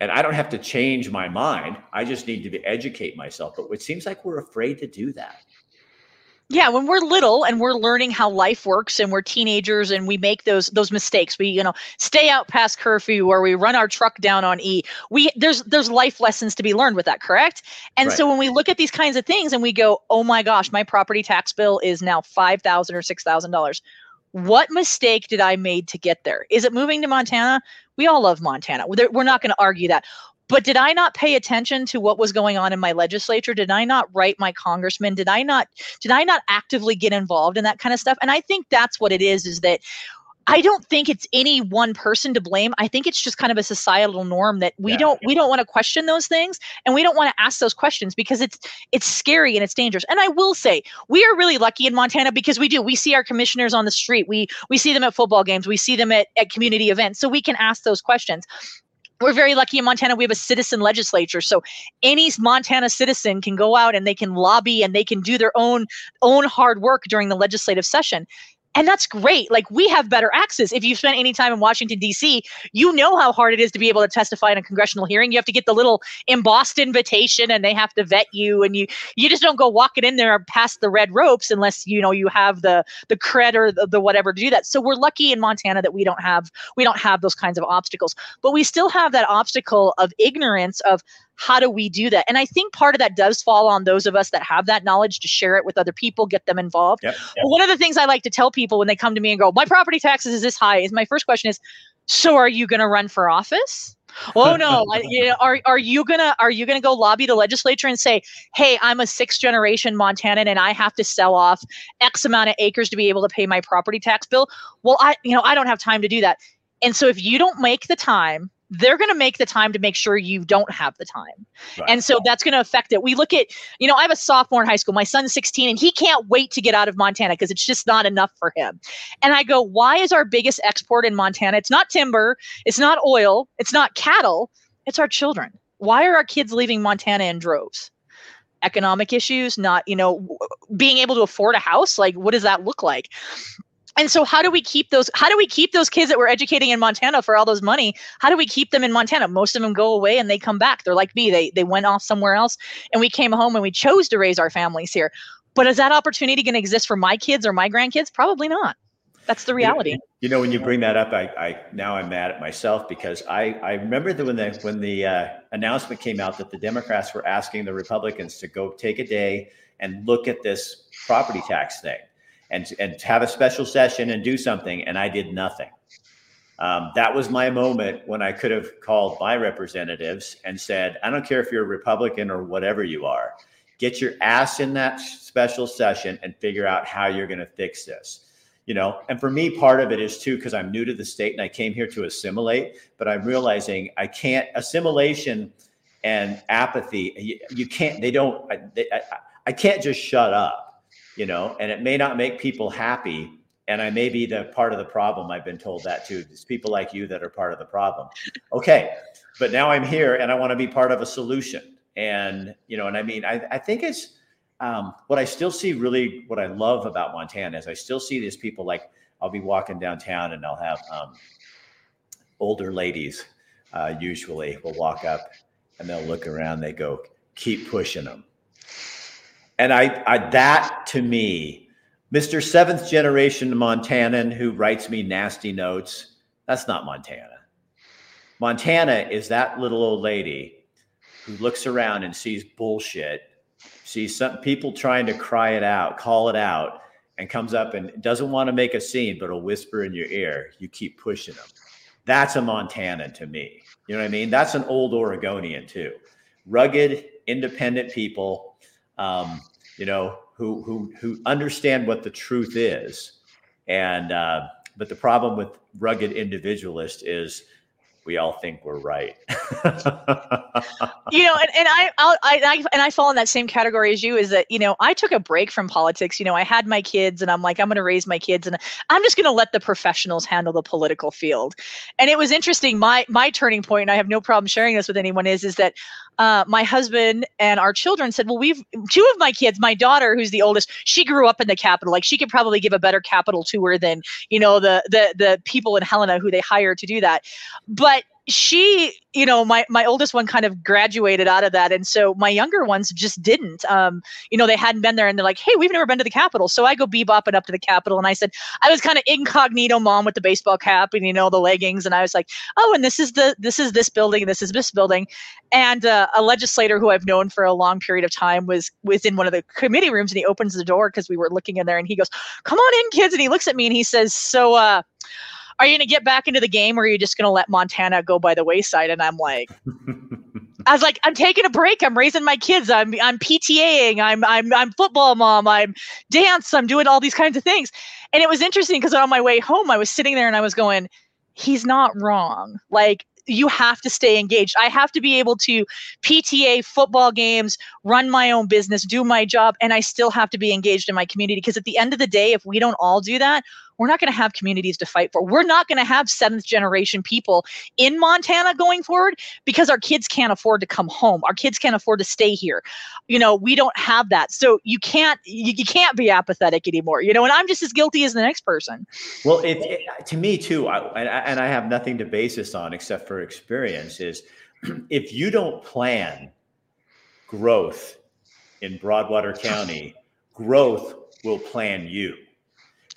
and I don't have to change my mind. I just need to educate myself. But it seems like we're afraid to do that. Yeah, when we're little and we're learning how life works and we're teenagers and we make those those mistakes, we, you know, stay out past curfew or we run our truck down on E. We there's there's life lessons to be learned with that, correct? And right. So when we look at these kinds of things and we go, oh my gosh, my property tax bill is now five thousand dollars or six thousand dollars. What mistake did I make to get there? Is it moving to Montana? We all love Montana. We're not going to argue that. But did I not pay attention to what was going on in my legislature? Did I not write my congressman? Did I not did I not actively get involved in that kind of stuff? And I think that's what it is, is that I don't think it's any one person to blame. I think it's just kind of a societal norm that we yeah. don't we don't want to question those things, and we don't want to ask those questions because it's it's scary and it's dangerous. And I will say, we are really lucky in Montana because we do. We see our commissioners on the street. We we see them at football games. We see them at, at community events. So we can ask those questions. We're very lucky in Montana. We have a citizen legislature. So any Montana citizen can go out and they can lobby and they can do their own own hard work during the legislative session. And that's great. Like, we have better access. If you've spent any time in Washington, D C, you know how hard it is to be able to testify in a congressional hearing. You have to get the little embossed invitation and they have to vet you. And you you just don't go walking in there past the red ropes unless, you know, you have the the cred or the, the whatever to do that. So we're lucky in Montana that we don't have we don't have those kinds of obstacles. But we still have that obstacle of ignorance of how do we do that? And I think part of that does fall on those of us that have that knowledge to share it with other people, get them involved. Yep, yep. But one of the things I like to tell people when they come to me and go, my property taxes is this high, is my first question is, so are you going to run for office? Oh no! I, you know, are are you gonna are you gonna go lobby the legislature and say, "Hey, I'm a sixth generation Montanan and I have to sell off X amount of acres to be able to pay my property tax bill"? Well, I you know I don't have time to do that. And so if you don't make the time, they're going to make the time to make sure you don't have the time. Right. And so that's going to affect it. We look at, you know, I have a sophomore in high school, my son's sixteen, and he can't wait to get out of Montana because it's just not enough for him. And I go, why is our biggest export in Montana? It's not timber. It's not oil. It's not cattle. It's our children. Why are our kids leaving Montana in droves? Economic issues, not, you know, being able to afford a house. Like, what does that look like? And so how do we keep those how do we keep those kids that we're educating in Montana for all those money? How do we keep them in Montana? Most of them go away and they come back. They're like me. They they went off somewhere else and we came home and we chose to raise our families here. But is that opportunity going to exist for my kids or my grandkids? Probably not. That's the reality. You, you know, when you bring that up, I, I now I'm mad at myself because I, I remember that when the when the uh, announcement came out that the Democrats were asking the Republicans to go take a day and look at this property tax thing. And, and have a special session and do something. And I did nothing. Um, that was my moment when I could have called my representatives and said, I don't care if you're a Republican or whatever you are, get your ass in that special session and figure out how you're going to fix this. You know, and for me, part of it is too, because I'm new to the state and I came here to assimilate, but I'm realizing I can't assimilation and apathy. You, you can't, they don't, I, they, I, I can't just shut up. you know, and it may not make people happy. And I may be the part of the problem. I've been told that too. It's people like you that are part of the problem. Okay. But now I'm here and I want to be part of a solution. And, you know, and I mean, I, I think it's um, what I still see really, what I love about Montana is I still see these people, like I'll be walking downtown and I'll have um, older ladies uh, usually will walk up and they'll look around. They go, keep pushing them. And I, I that to me, Mister Seventh Generation Montanan who writes me nasty notes, that's not Montana. Montana is that little old lady who looks around and sees bullshit, sees some people trying to cry it out, call it out, and comes up and doesn't want to make a scene, but will whisper in your ear, you keep pushing them. That's a Montanan to me. You know what I mean? That's an old Oregonian too. Rugged, independent people, um, you know, who who who understand what the truth is. And uh, but the problem with rugged individualist is we all think we're right. You know, and, and I, I'll, I I and I fall in that same category as you, is that, you know, I took a break from politics. You know, I had my kids and I'm like, I'm going to raise my kids and I'm just going to let the professionals handle the political field. And it was interesting. My my turning point, and I have no problem sharing this with anyone, is is that Uh, my husband and our children said, well, we've two of my kids, my daughter, who's the oldest, she grew up in the Capitol. Like, she could probably give a better Capitol tour than, you know, the the the people in Helena who they hired to do that. But she, you know, my, my oldest one kind of graduated out of that. And so my younger ones just didn't, um, you know, they hadn't been there and they're like, hey, we've never been to the Capitol. So I go bebopping up to the Capitol. And I said, I was kind of incognito mom with the baseball cap and, you know, the leggings. And I was like, oh, and this is the, this is this building. This is this building. And uh, a legislator who I've known for a long period of time was within one of the committee rooms, and he opens the door because we were looking in there, and he goes, come on in, kids. And he looks at me and he says, so, uh, are you going to get back into the game, or are you just going to let Montana go by the wayside? And I'm like, I was like, I'm taking a break. I'm raising my kids. I'm, I'm PTAing. I'm, I'm, I'm football mom. I'm dance. I'm doing all these kinds of things. And it was interesting because on my way home, I was sitting there and I was going, he's not wrong. Like, you have to stay engaged. I have to be able to P T A football games, run my own business, do my job, and I still have to be engaged in my community. Because at the end of the day, if we don't all do that, we're not going to have communities to fight for. We're not going to have seventh generation people in Montana going forward because our kids can't afford to come home. Our kids can't afford to stay here. You know, we don't have that. So you can't, you, you can't be apathetic anymore, you know, and I'm just as guilty as the next person. Well, it, it, to me too, I, and, I, and I have nothing to base this on except for experience, is if you don't plan growth in Broadwater County, growth will plan you.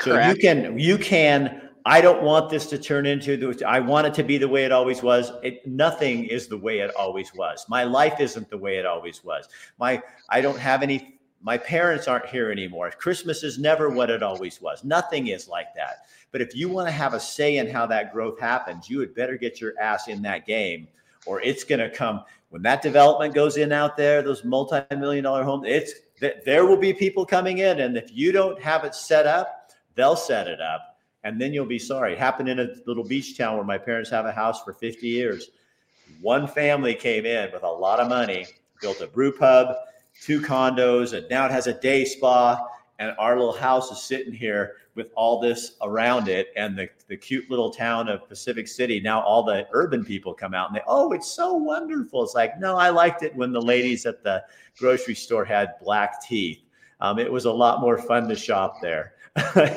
So Correct. you can, you can, I don't want this to turn into, the, I want it to be the way it always was. It, nothing is the way it always was. My life isn't the way it always was. My, I don't have any, my parents aren't here anymore. Christmas is never what it always was. Nothing is like that. But if you want to have a say in how that growth happens, you had better get your ass in that game, or it's going to come. When that development goes in out there, those multi-million dollar homes, it's, there will be people coming in. And if you don't have it set up, they'll set it up, and then you'll be sorry. It happened in a little beach town where my parents have a house for fifty years. One family came in with a lot of money, built a brew pub, two condos, and now it has a day spa. And our little house is sitting here with all this around it. And the, the cute little town of Pacific City, now all the urban people come out and they, oh, it's so wonderful. It's like, no, I liked it when the ladies at the grocery store had black teeth. Um, it was a lot more fun to shop there.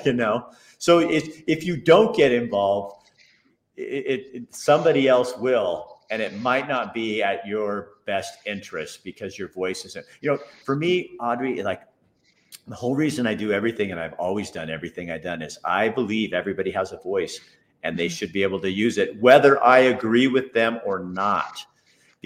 You know, so if if you don't get involved, it, it, it somebody else will, and it might not be at your best interest because your voice isn't. You know, for me, Audrey, like the whole reason I do everything, and I've always done everything I've done, is I believe everybody has a voice and they should be able to use it, whether I agree with them or not.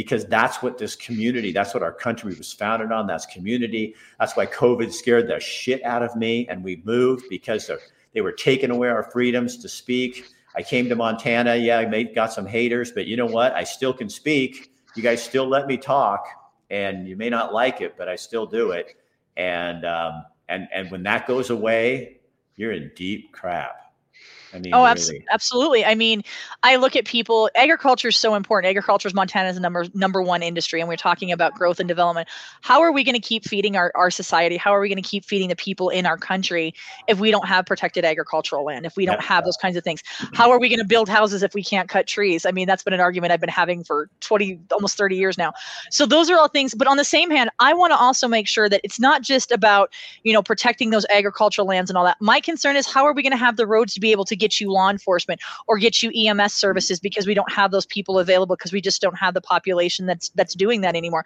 Because that's what this community, that's what our country was founded on. That's community. That's why COVID scared the shit out of me. And we moved because they were taking away our freedoms to speak. I came to Montana. Yeah, I made, got some haters, but you know what? I still can speak. You guys still let me talk, and you may not like it, but I still do it. And um, and and when that goes away, you're in deep crap. I mean, oh, abso- really. absolutely. I mean, I look at people, agriculture is so important. Agriculture is Montana's number number one industry, and we're talking about growth and development. How are we going to keep feeding our, our society? How are we going to keep feeding the people in our country if we don't have protected agricultural land, if we don't yeah. have those kinds of things? How are we going to build houses if we can't cut trees? I mean, that's been an argument I've been having for twenty, almost thirty years now. So those are all things. But on the same hand, I want to also make sure that it's not just about, you know, protecting those agricultural lands and all that. My concern is how are we going to have the roads to be able to get you law enforcement or get you E M S services, because we don't have those people available, because we just don't have the population that's that's doing that anymore.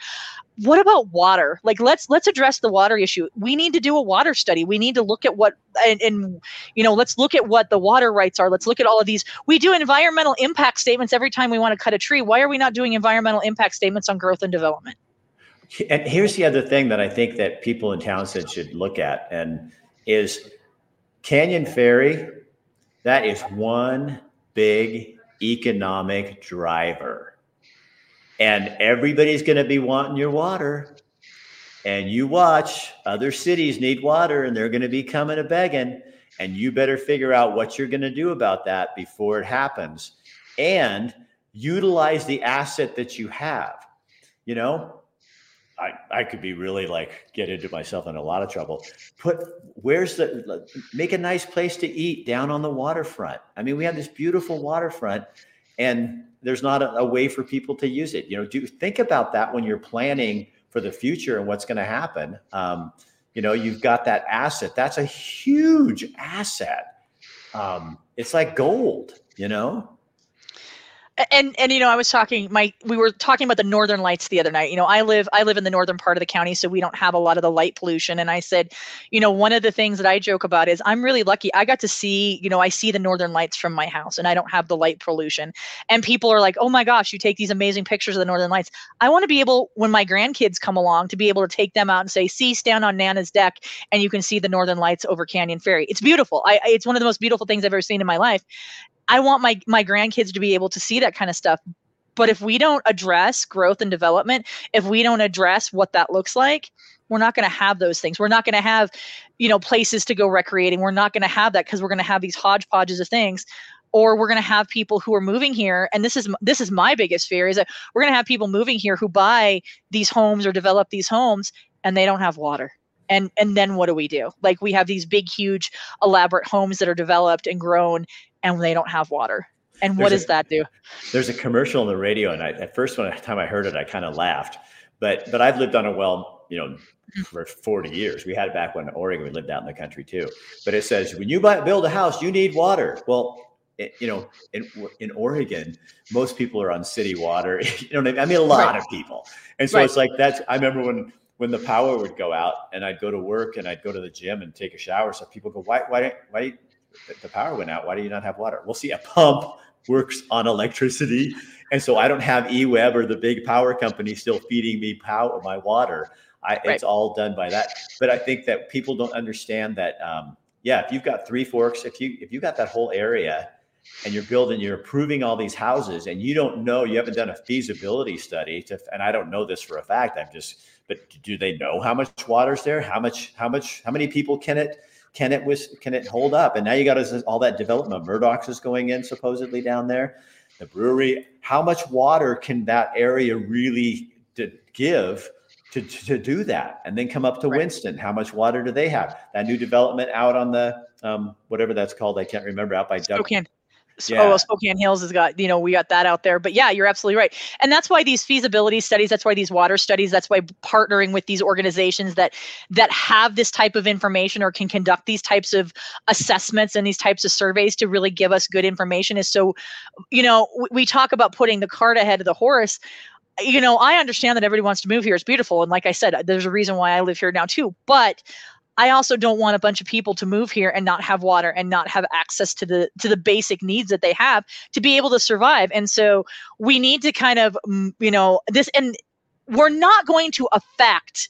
What about water? Like, let's let's address the water issue. We need to do a water study. We need to look at what and, and you know, let's look at what the water rights are. Let's look at all of these. We do environmental impact statements every time we want to cut a tree. Why are we not doing environmental impact statements on growth and development? And here's the other thing that I think that people in Townsend should look at, and is Canyon Ferry. That is one big economic driver, and everybody's going to be wanting your water, and you watch, other cities need water and they're going to be coming a begging, and you better figure out what you're going to do about that before it happens, and utilize the asset that you have. You know, I, I could be really like get into myself in a lot of trouble. Put where's the make a nice place to eat down on the waterfront. I mean, we have this beautiful waterfront, and there's not a, a way for people to use it. You know, do think about that when you're planning for the future and what's going to happen. Um, you know, you've got that asset. That's a huge asset. Um, it's like gold, you know. And, and, you know, I was talking, my, we were talking about the northern lights the other night. You know, I live, I live in the northern part of the county, so we don't have a lot of the light pollution. And I said, you know, one of the things that I joke about is I'm really lucky. I got to see, you know, I see the northern lights from my house, and I don't have the light pollution. And people are like, oh my gosh, you take these amazing pictures of the northern lights. I want to be able, when my grandkids come along, to be able to take them out and say, see, stand on Nana's deck and you can see the northern lights over Canyon Ferry. It's beautiful. I, it's one of the most beautiful things I've ever seen in my life. I want my, my grandkids to be able to see that kind of stuff. But if we don't address growth and development, if we don't address what that looks like, we're not going to have those things. We're not going to have, you know, places to go recreating. We're not going to have that, because we're going to have these hodgepodges of things. Or we're going to have people who are moving here, and this is this is my biggest fear, is that we're going to have people moving here who buy these homes or develop these homes, and they don't have water. And and then what do we do? Like, we have these big, huge, elaborate homes that are developed and grown, and they don't have water. And there's what does a, that do? There's a commercial on the radio, and I, at first when time I heard it, I kind of laughed. But but I've lived on a well, you know, for forty years. We had it back when in Oregon, we lived out in the country too. But it says, when you buy, build a house, you need water. Well, it, you know, in, in Oregon, most people are on city water. You know what I mean? I mean, a lot right. of people. And so right. it's like that's. I remember when. when the power would go out, and I'd go to work and I'd go to the gym and take a shower. So people go, why, why, why the power went out? Why do you not have water? Well, see, a pump works on electricity. And so I don't have E-Web or the big power company still feeding me power, my water. I, right. It's all done by that. But I think that people don't understand that. Um, yeah. If you've got Three Forks, if you, if you got that whole area and you're building, you're approving all these houses, and you don't know, you haven't done a feasibility study to, and I don't know this for a fact. I'm just, but do they know how much water's there? How much, how much, how many people can it, can it, can it hold up? And now you got all that development. Murdoch's is going in supposedly down there, the brewery. How much water can that area really to give to, to, to do that? And then come up to right. Winston. How much water do they have? That new development out on the, um, whatever that's called, I can't remember, out by Doug. Spokane. Yeah. Oh, well, Spokane Hills has got, you know, we got that out there. But yeah, you're absolutely right. And that's why these feasibility studies, that's why these water studies, that's why partnering with these organizations that that have this type of information or can conduct these types of assessments and these types of surveys to really give us good information is so, you know, we, we talk about putting the cart ahead of the horse. You know, I understand that everybody wants to move here. It's beautiful. And like I said, there's a reason why I live here now too. But I also don't want a bunch of people to move here and not have water and not have access to the to the basic needs that they have to be able to survive. And so we need to kind of, you know, this, and we're not going to affect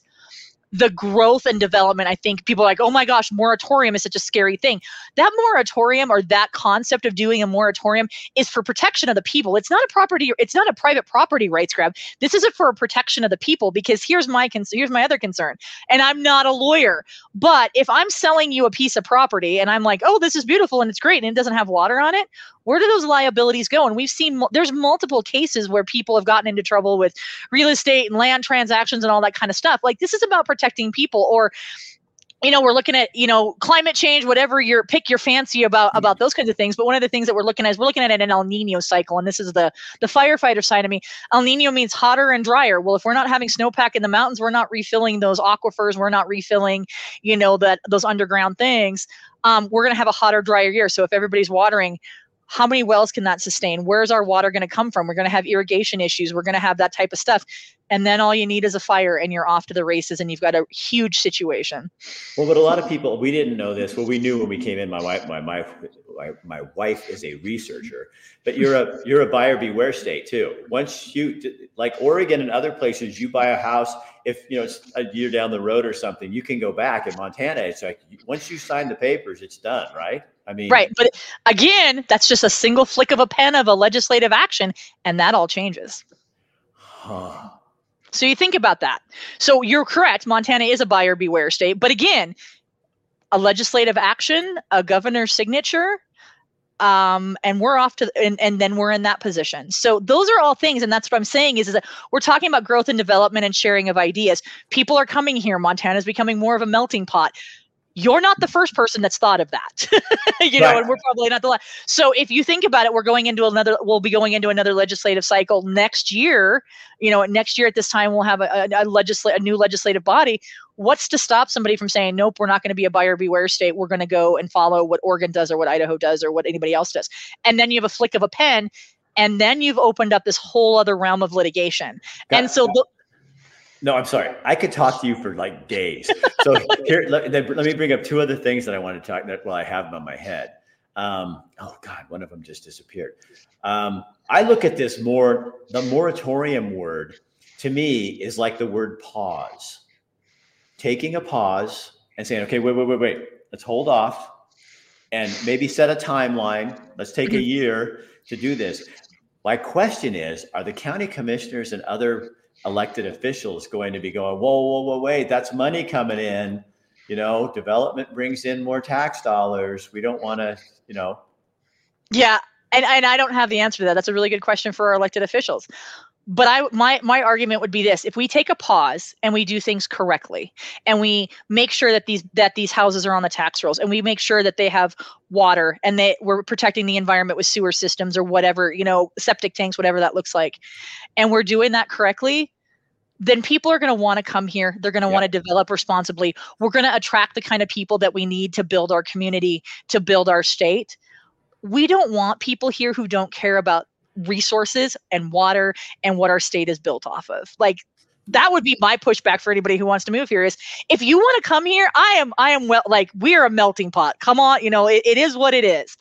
the growth and development. I think people are like, oh my gosh, moratorium is such a scary thing. That moratorium, or that concept of doing a moratorium, is for protection of the people. It's not a property, it's not a private property rights grab. This is for protection of the people, because here's my con- here's my other concern, and I'm not a lawyer, but if I'm selling you a piece of property and I'm like, oh, this is beautiful and it's great and it doesn't have water on it, where do those liabilities go? And we've seen there's multiple cases where people have gotten into trouble with real estate and land transactions and all that kind of stuff. Like, this is about protecting people. Or, you know, we're looking at, you know, climate change, whatever your pick your fancy about, about those kinds of things. But one of the things that we're looking at is we're looking at an El Nino cycle. And this is the, the firefighter side of me. El Nino means hotter and drier. Well, if we're not having snowpack in the mountains, we're not refilling those aquifers. We're not refilling, you know, that those underground things. Um, we're going to have a hotter, drier year. So if everybody's watering, how many wells can that sustain? Where's our water going to come from? We're going to have irrigation issues. We're going to have that type of stuff. And then all you need is a fire and you're off to the races and you've got a huge situation. Well, but a lot of people, we didn't know this. Well, we knew when we came in. My wife, my, my, my wife is a researcher, but you're a, you're a buyer beware state too. Once you, like Oregon and other places, you buy a house, if you know, it's a year down the road or something, you can go back. In Montana, it's like, once you sign the papers, it's done, right? I mean, right. But again, that's just a single flick of a pen of a legislative action, and that all changes. Huh. So you think about that. So you're correct. Montana is a buyer beware state. But again, a legislative action, a governor's signature, um, and we're off to, and, and then we're in that position. So those are all things. And that's what I'm saying is, is that we're talking about growth and development and sharing of ideas. People are coming here. Montana is becoming more of a melting pot. You're not the first person that's thought of that, you right. know, and we're probably not the last. So if you think about it, we're going into another, we'll be going into another legislative cycle next year, you know, next year at this time, we'll have a, a, a legislative, a new legislative body. What's to stop somebody from saying, nope, we're not going to be a buyer beware state. We're going to go and follow what Oregon does or what Idaho does or what anybody else does. And then you have a flick of a pen, and then you've opened up this whole other realm of litigation. Got and it. so the, No, I'm sorry. I could talk to you for like days. So here, let, let me bring up two other things that I want to talk that well, I have them on my head. Um, oh God, one of them just disappeared. Um, I look at this more, the moratorium word to me is like the word pause, taking a pause and saying, okay, wait, wait, wait, wait, let's hold off and maybe set a timeline. Let's take a year to do this. My question is, are the county commissioners and other elected officials going to be going, whoa, whoa, whoa, wait, that's money coming in. You know, development brings in more tax dollars. We don't want to, you know. Yeah. And, and I don't have the answer to that. That's a really good question for our elected officials. But I, my, my argument would be this: if we take a pause and we do things correctly, and we make sure that these that these houses are on the tax rolls, and we make sure that they have water, and they we're protecting the environment with sewer systems or whatever, you know, septic tanks, whatever that looks like, and we're doing that correctly, then people are going to want to come here. They're going to yep. want to develop responsibly. We're going to attract the kind of people that we need to build our community, to build our state. We don't want people here who don't care about resources and water and what our state is built off of. Like, that would be my pushback for anybody who wants to move here is, if you want to come here, I am, I am well, like, we're a melting pot. Come on, you know, it, it is what it is.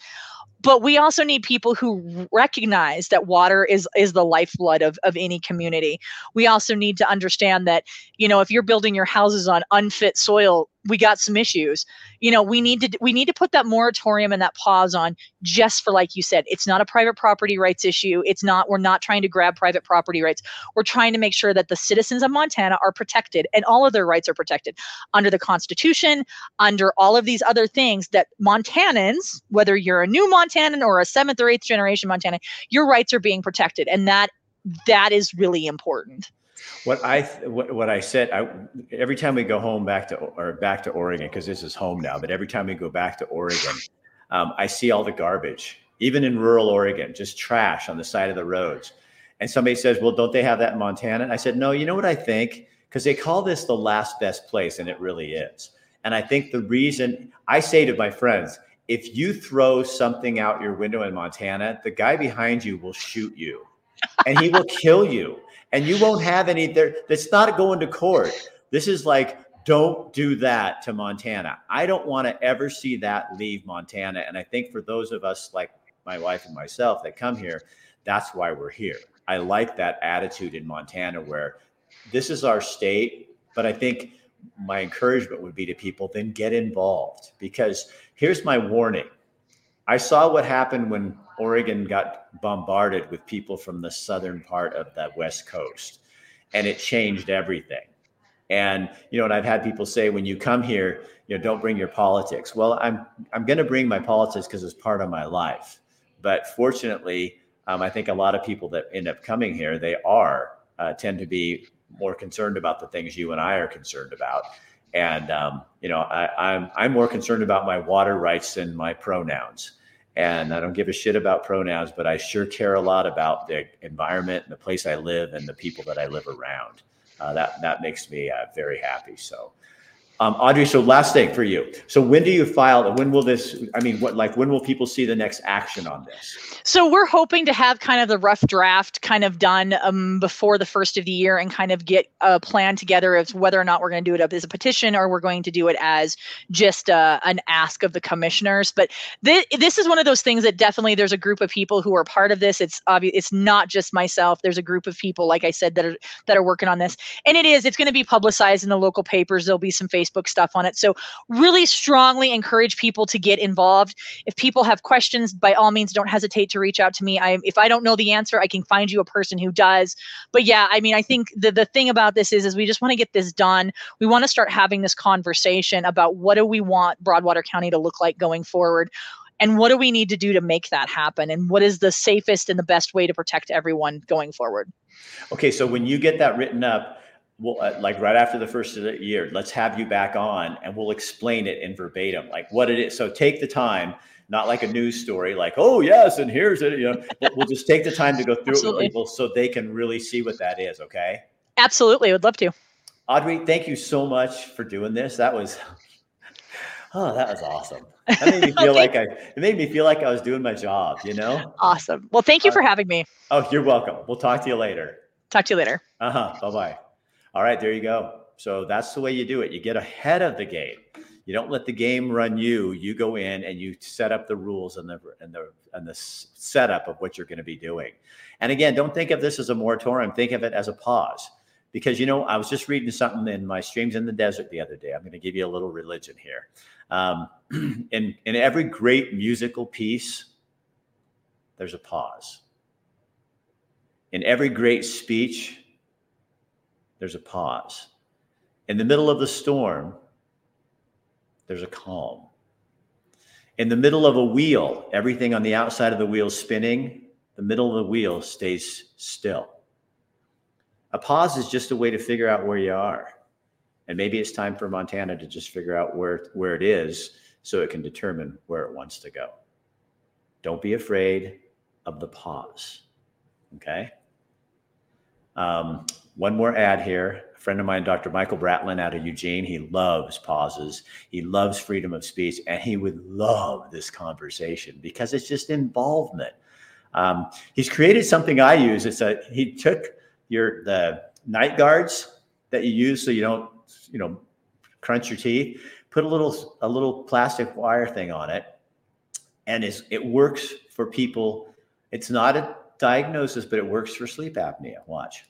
But we also need people who recognize that water is is the lifeblood of, of any community. We also need to understand that, you know, if you're building your houses on unfit soil, we got some issues. You know, we need to we need to put that moratorium and that pause on, just for, like you said, it's not a private property rights issue. It's not, we're not trying to grab private property rights. We're trying to make sure that the citizens of Montana are protected, and all of their rights are protected under the Constitution, under all of these other things, that Montanans, whether you're a new Montanan or a seventh or eighth generation Montanan, your rights are being protected. And that that is really important. What I what, what I said I, every time we go home back to or back to Oregon, because this is home now. But every time we go back to Oregon, um, I see all the garbage, even in rural Oregon, just trash on the side of the roads. And somebody says, "Well, don't they have that in Montana?" And I said, "No. You know what I think? Because they call this the last best place, and it really is. And I think the reason I say to my friends, if you throw something out your window in Montana, the guy behind you will shoot you, and he will kill you." And you won't have any there. That's not going to court. This is like, don't do that to Montana. I don't want to ever see that leave Montana. And I think for those of us like my wife and myself that come here, that's why we're here. I like that attitude in Montana, where this is our state. But I think my encouragement would be to people, then get involved, because here's my warning. I saw what happened when Oregon got bombarded with people from the southern part of the West Coast, and it changed everything. And, you know, and I've had people say, when you come here, you know, don't bring your politics. Well, I'm, I'm going to bring my politics because it's part of my life. But fortunately, um, I think a lot of people that end up coming here, they are, uh, tend to be more concerned about the things you and I are concerned about. And, um, you know, I, I'm, I'm more concerned about my water rights than my pronouns. And I don't give a shit about pronouns, but I sure care a lot about the environment and the place I live and the people that I live around. Uh, that, that makes me uh, very happy. So, um, Audrey, so last thing for you. So when do you file and when will this, I mean, what, like, when will people see the next action on this? So we're hoping to have kind of the rough draft kind of done um, before the first of the year and kind of get a plan together of whether or not we're going to do it up as a petition or we're going to do it as just uh, an ask of the commissioners. But th- this is one of those things that definitely there's a group of people who are part of this. It's obvious. It's not just myself. There's a group of people, like I said, that are, that are working on this. And it is, it's going to be publicized in the local papers. There'll be some Facebook Facebook stuff on it. So really strongly encourage people to get involved. If people have questions, by all means, don't hesitate to reach out to me. I, if I don't know the answer, I can find you a person who does. But yeah, I mean, I think the, the thing about this is, is we just want to get this done. We want to start having this conversation about what do we want Broadwater County to look like going forward? And what do we need to do to make that happen? And what is the safest and the best way to protect everyone going forward? Okay. So when you get that written up, We'll, uh, like right after the first of the year, let's have you back on and we'll explain it in verbatim, like what it is. So take the time, not like a news story, like, oh yes, and here's it. You know, we'll just take the time to go through Absolutely. It with people so they can really see what that is. Okay. Absolutely. I would love to. Audrey, thank you so much for doing this. That was, oh, that was awesome. That made me feel like I, it made me feel like I was doing my job, you know? Awesome. Well, thank you uh, for having me. Oh, you're welcome. We'll talk to you later. Talk to you later. Uh-huh. Bye-bye. All right, there you go. So that's the way you do it. You get ahead of the game. You don't let the game run you. You go in and you set up the rules and the and the and the setup of what you're going to be doing. And again, don't think of this as a moratorium. Think of it as a pause, because you know I was just reading something in my Streams in the Desert the other day. I'm going to give you a little religion here. Um, in in every great musical piece, there's a pause. In every great speech, there's a pause. In the middle of the storm, there's a calm. In the middle of a wheel, everything on the outside of the wheel spinning, the middle of the wheel stays still. A pause is just a way to figure out where you are. And maybe it's time for Montana to just figure out where, where it is so it can determine where it wants to go. Don't be afraid of the pause, okay? Um, One more ad here. A friend of mine, Doctor Michael Bratlin out of Eugene, he loves pauses. He loves freedom of speech, and he would love this conversation because it's just involvement. Um, he's created something I use. It's a, he took your, the night guards that you use so you don't, you know, crunch your teeth, put a little, a little plastic wire thing on it. And it's, it works for people. It's not a diagnosis, but it works for sleep apnea. Watch.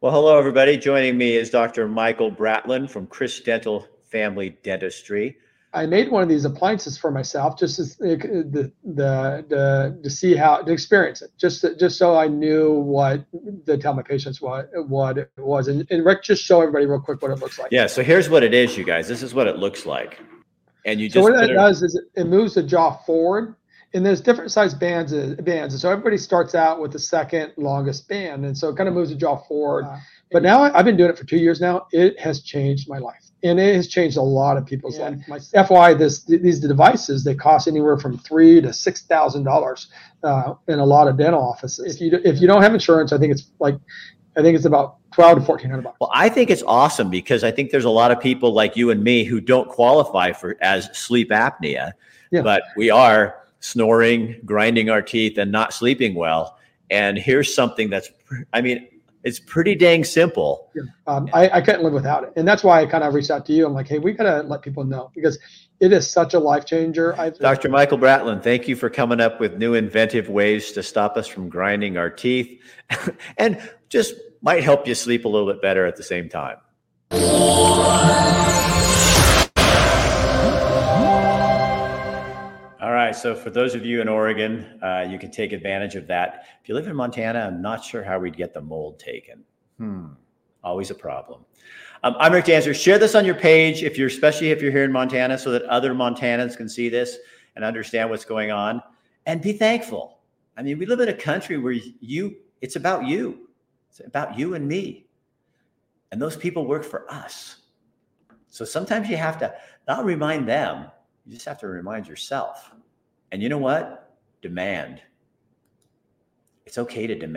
Well, hello, everybody. Joining me is Doctor Michael Bratlin from Chris Dental Family Dentistry. I made one of these appliances for myself just as the, the, the, to see how to experience it, just to, just so I knew what to tell my patients what, what it was. And, and Rick, just show everybody real quick what it looks like. Yeah. So here's what it is, you guys. This is what it looks like. And you just so what it does is it moves the jaw forward. And there's different size bands, bands. And so everybody starts out with the second longest band. And so it kind of moves the jaw forward. Wow. But now I've been doing it for two years now. It has changed my life. And it has changed a lot of people's yeah. lives. F Y I, this, these devices, they cost anywhere from three to six thousand dollars uh, in a lot of dental offices. If you, if you don't have insurance, I think it's like, I think it's about twelve to fourteen hundred bucks. Well, I think it's awesome because I think there's a lot of people like you and me who don't qualify for as sleep apnea, yeah. but we are snoring, grinding our teeth, and not sleeping well. And here's something that's, I mean, it's pretty dang simple. Yeah. Um, I, I couldn't live without it. And that's why I kind of reached out to you. I'm like, hey, we got to let people know because it is such a life changer. I've- Doctor Michael Bratlin, thank you for coming up with new inventive ways to stop us from grinding our teeth. And just might help you sleep a little bit better at the same time. All right, so for those of you in Oregon, uh, you can take advantage of that. If you live in Montana, I'm not sure how we'd get the mold taken. Hmm. Always a problem. Um, I'm Rick Dancer. Share this on your page, if you're, especially if you're here in Montana, so that other Montanans can see this and understand what's going on. And be thankful. I mean, we live in a country where you, it's about you. It's about you and me. And those people work for us. So sometimes you have to not remind them. You just have to remind yourself. And you know what? Demand. It's okay to demand.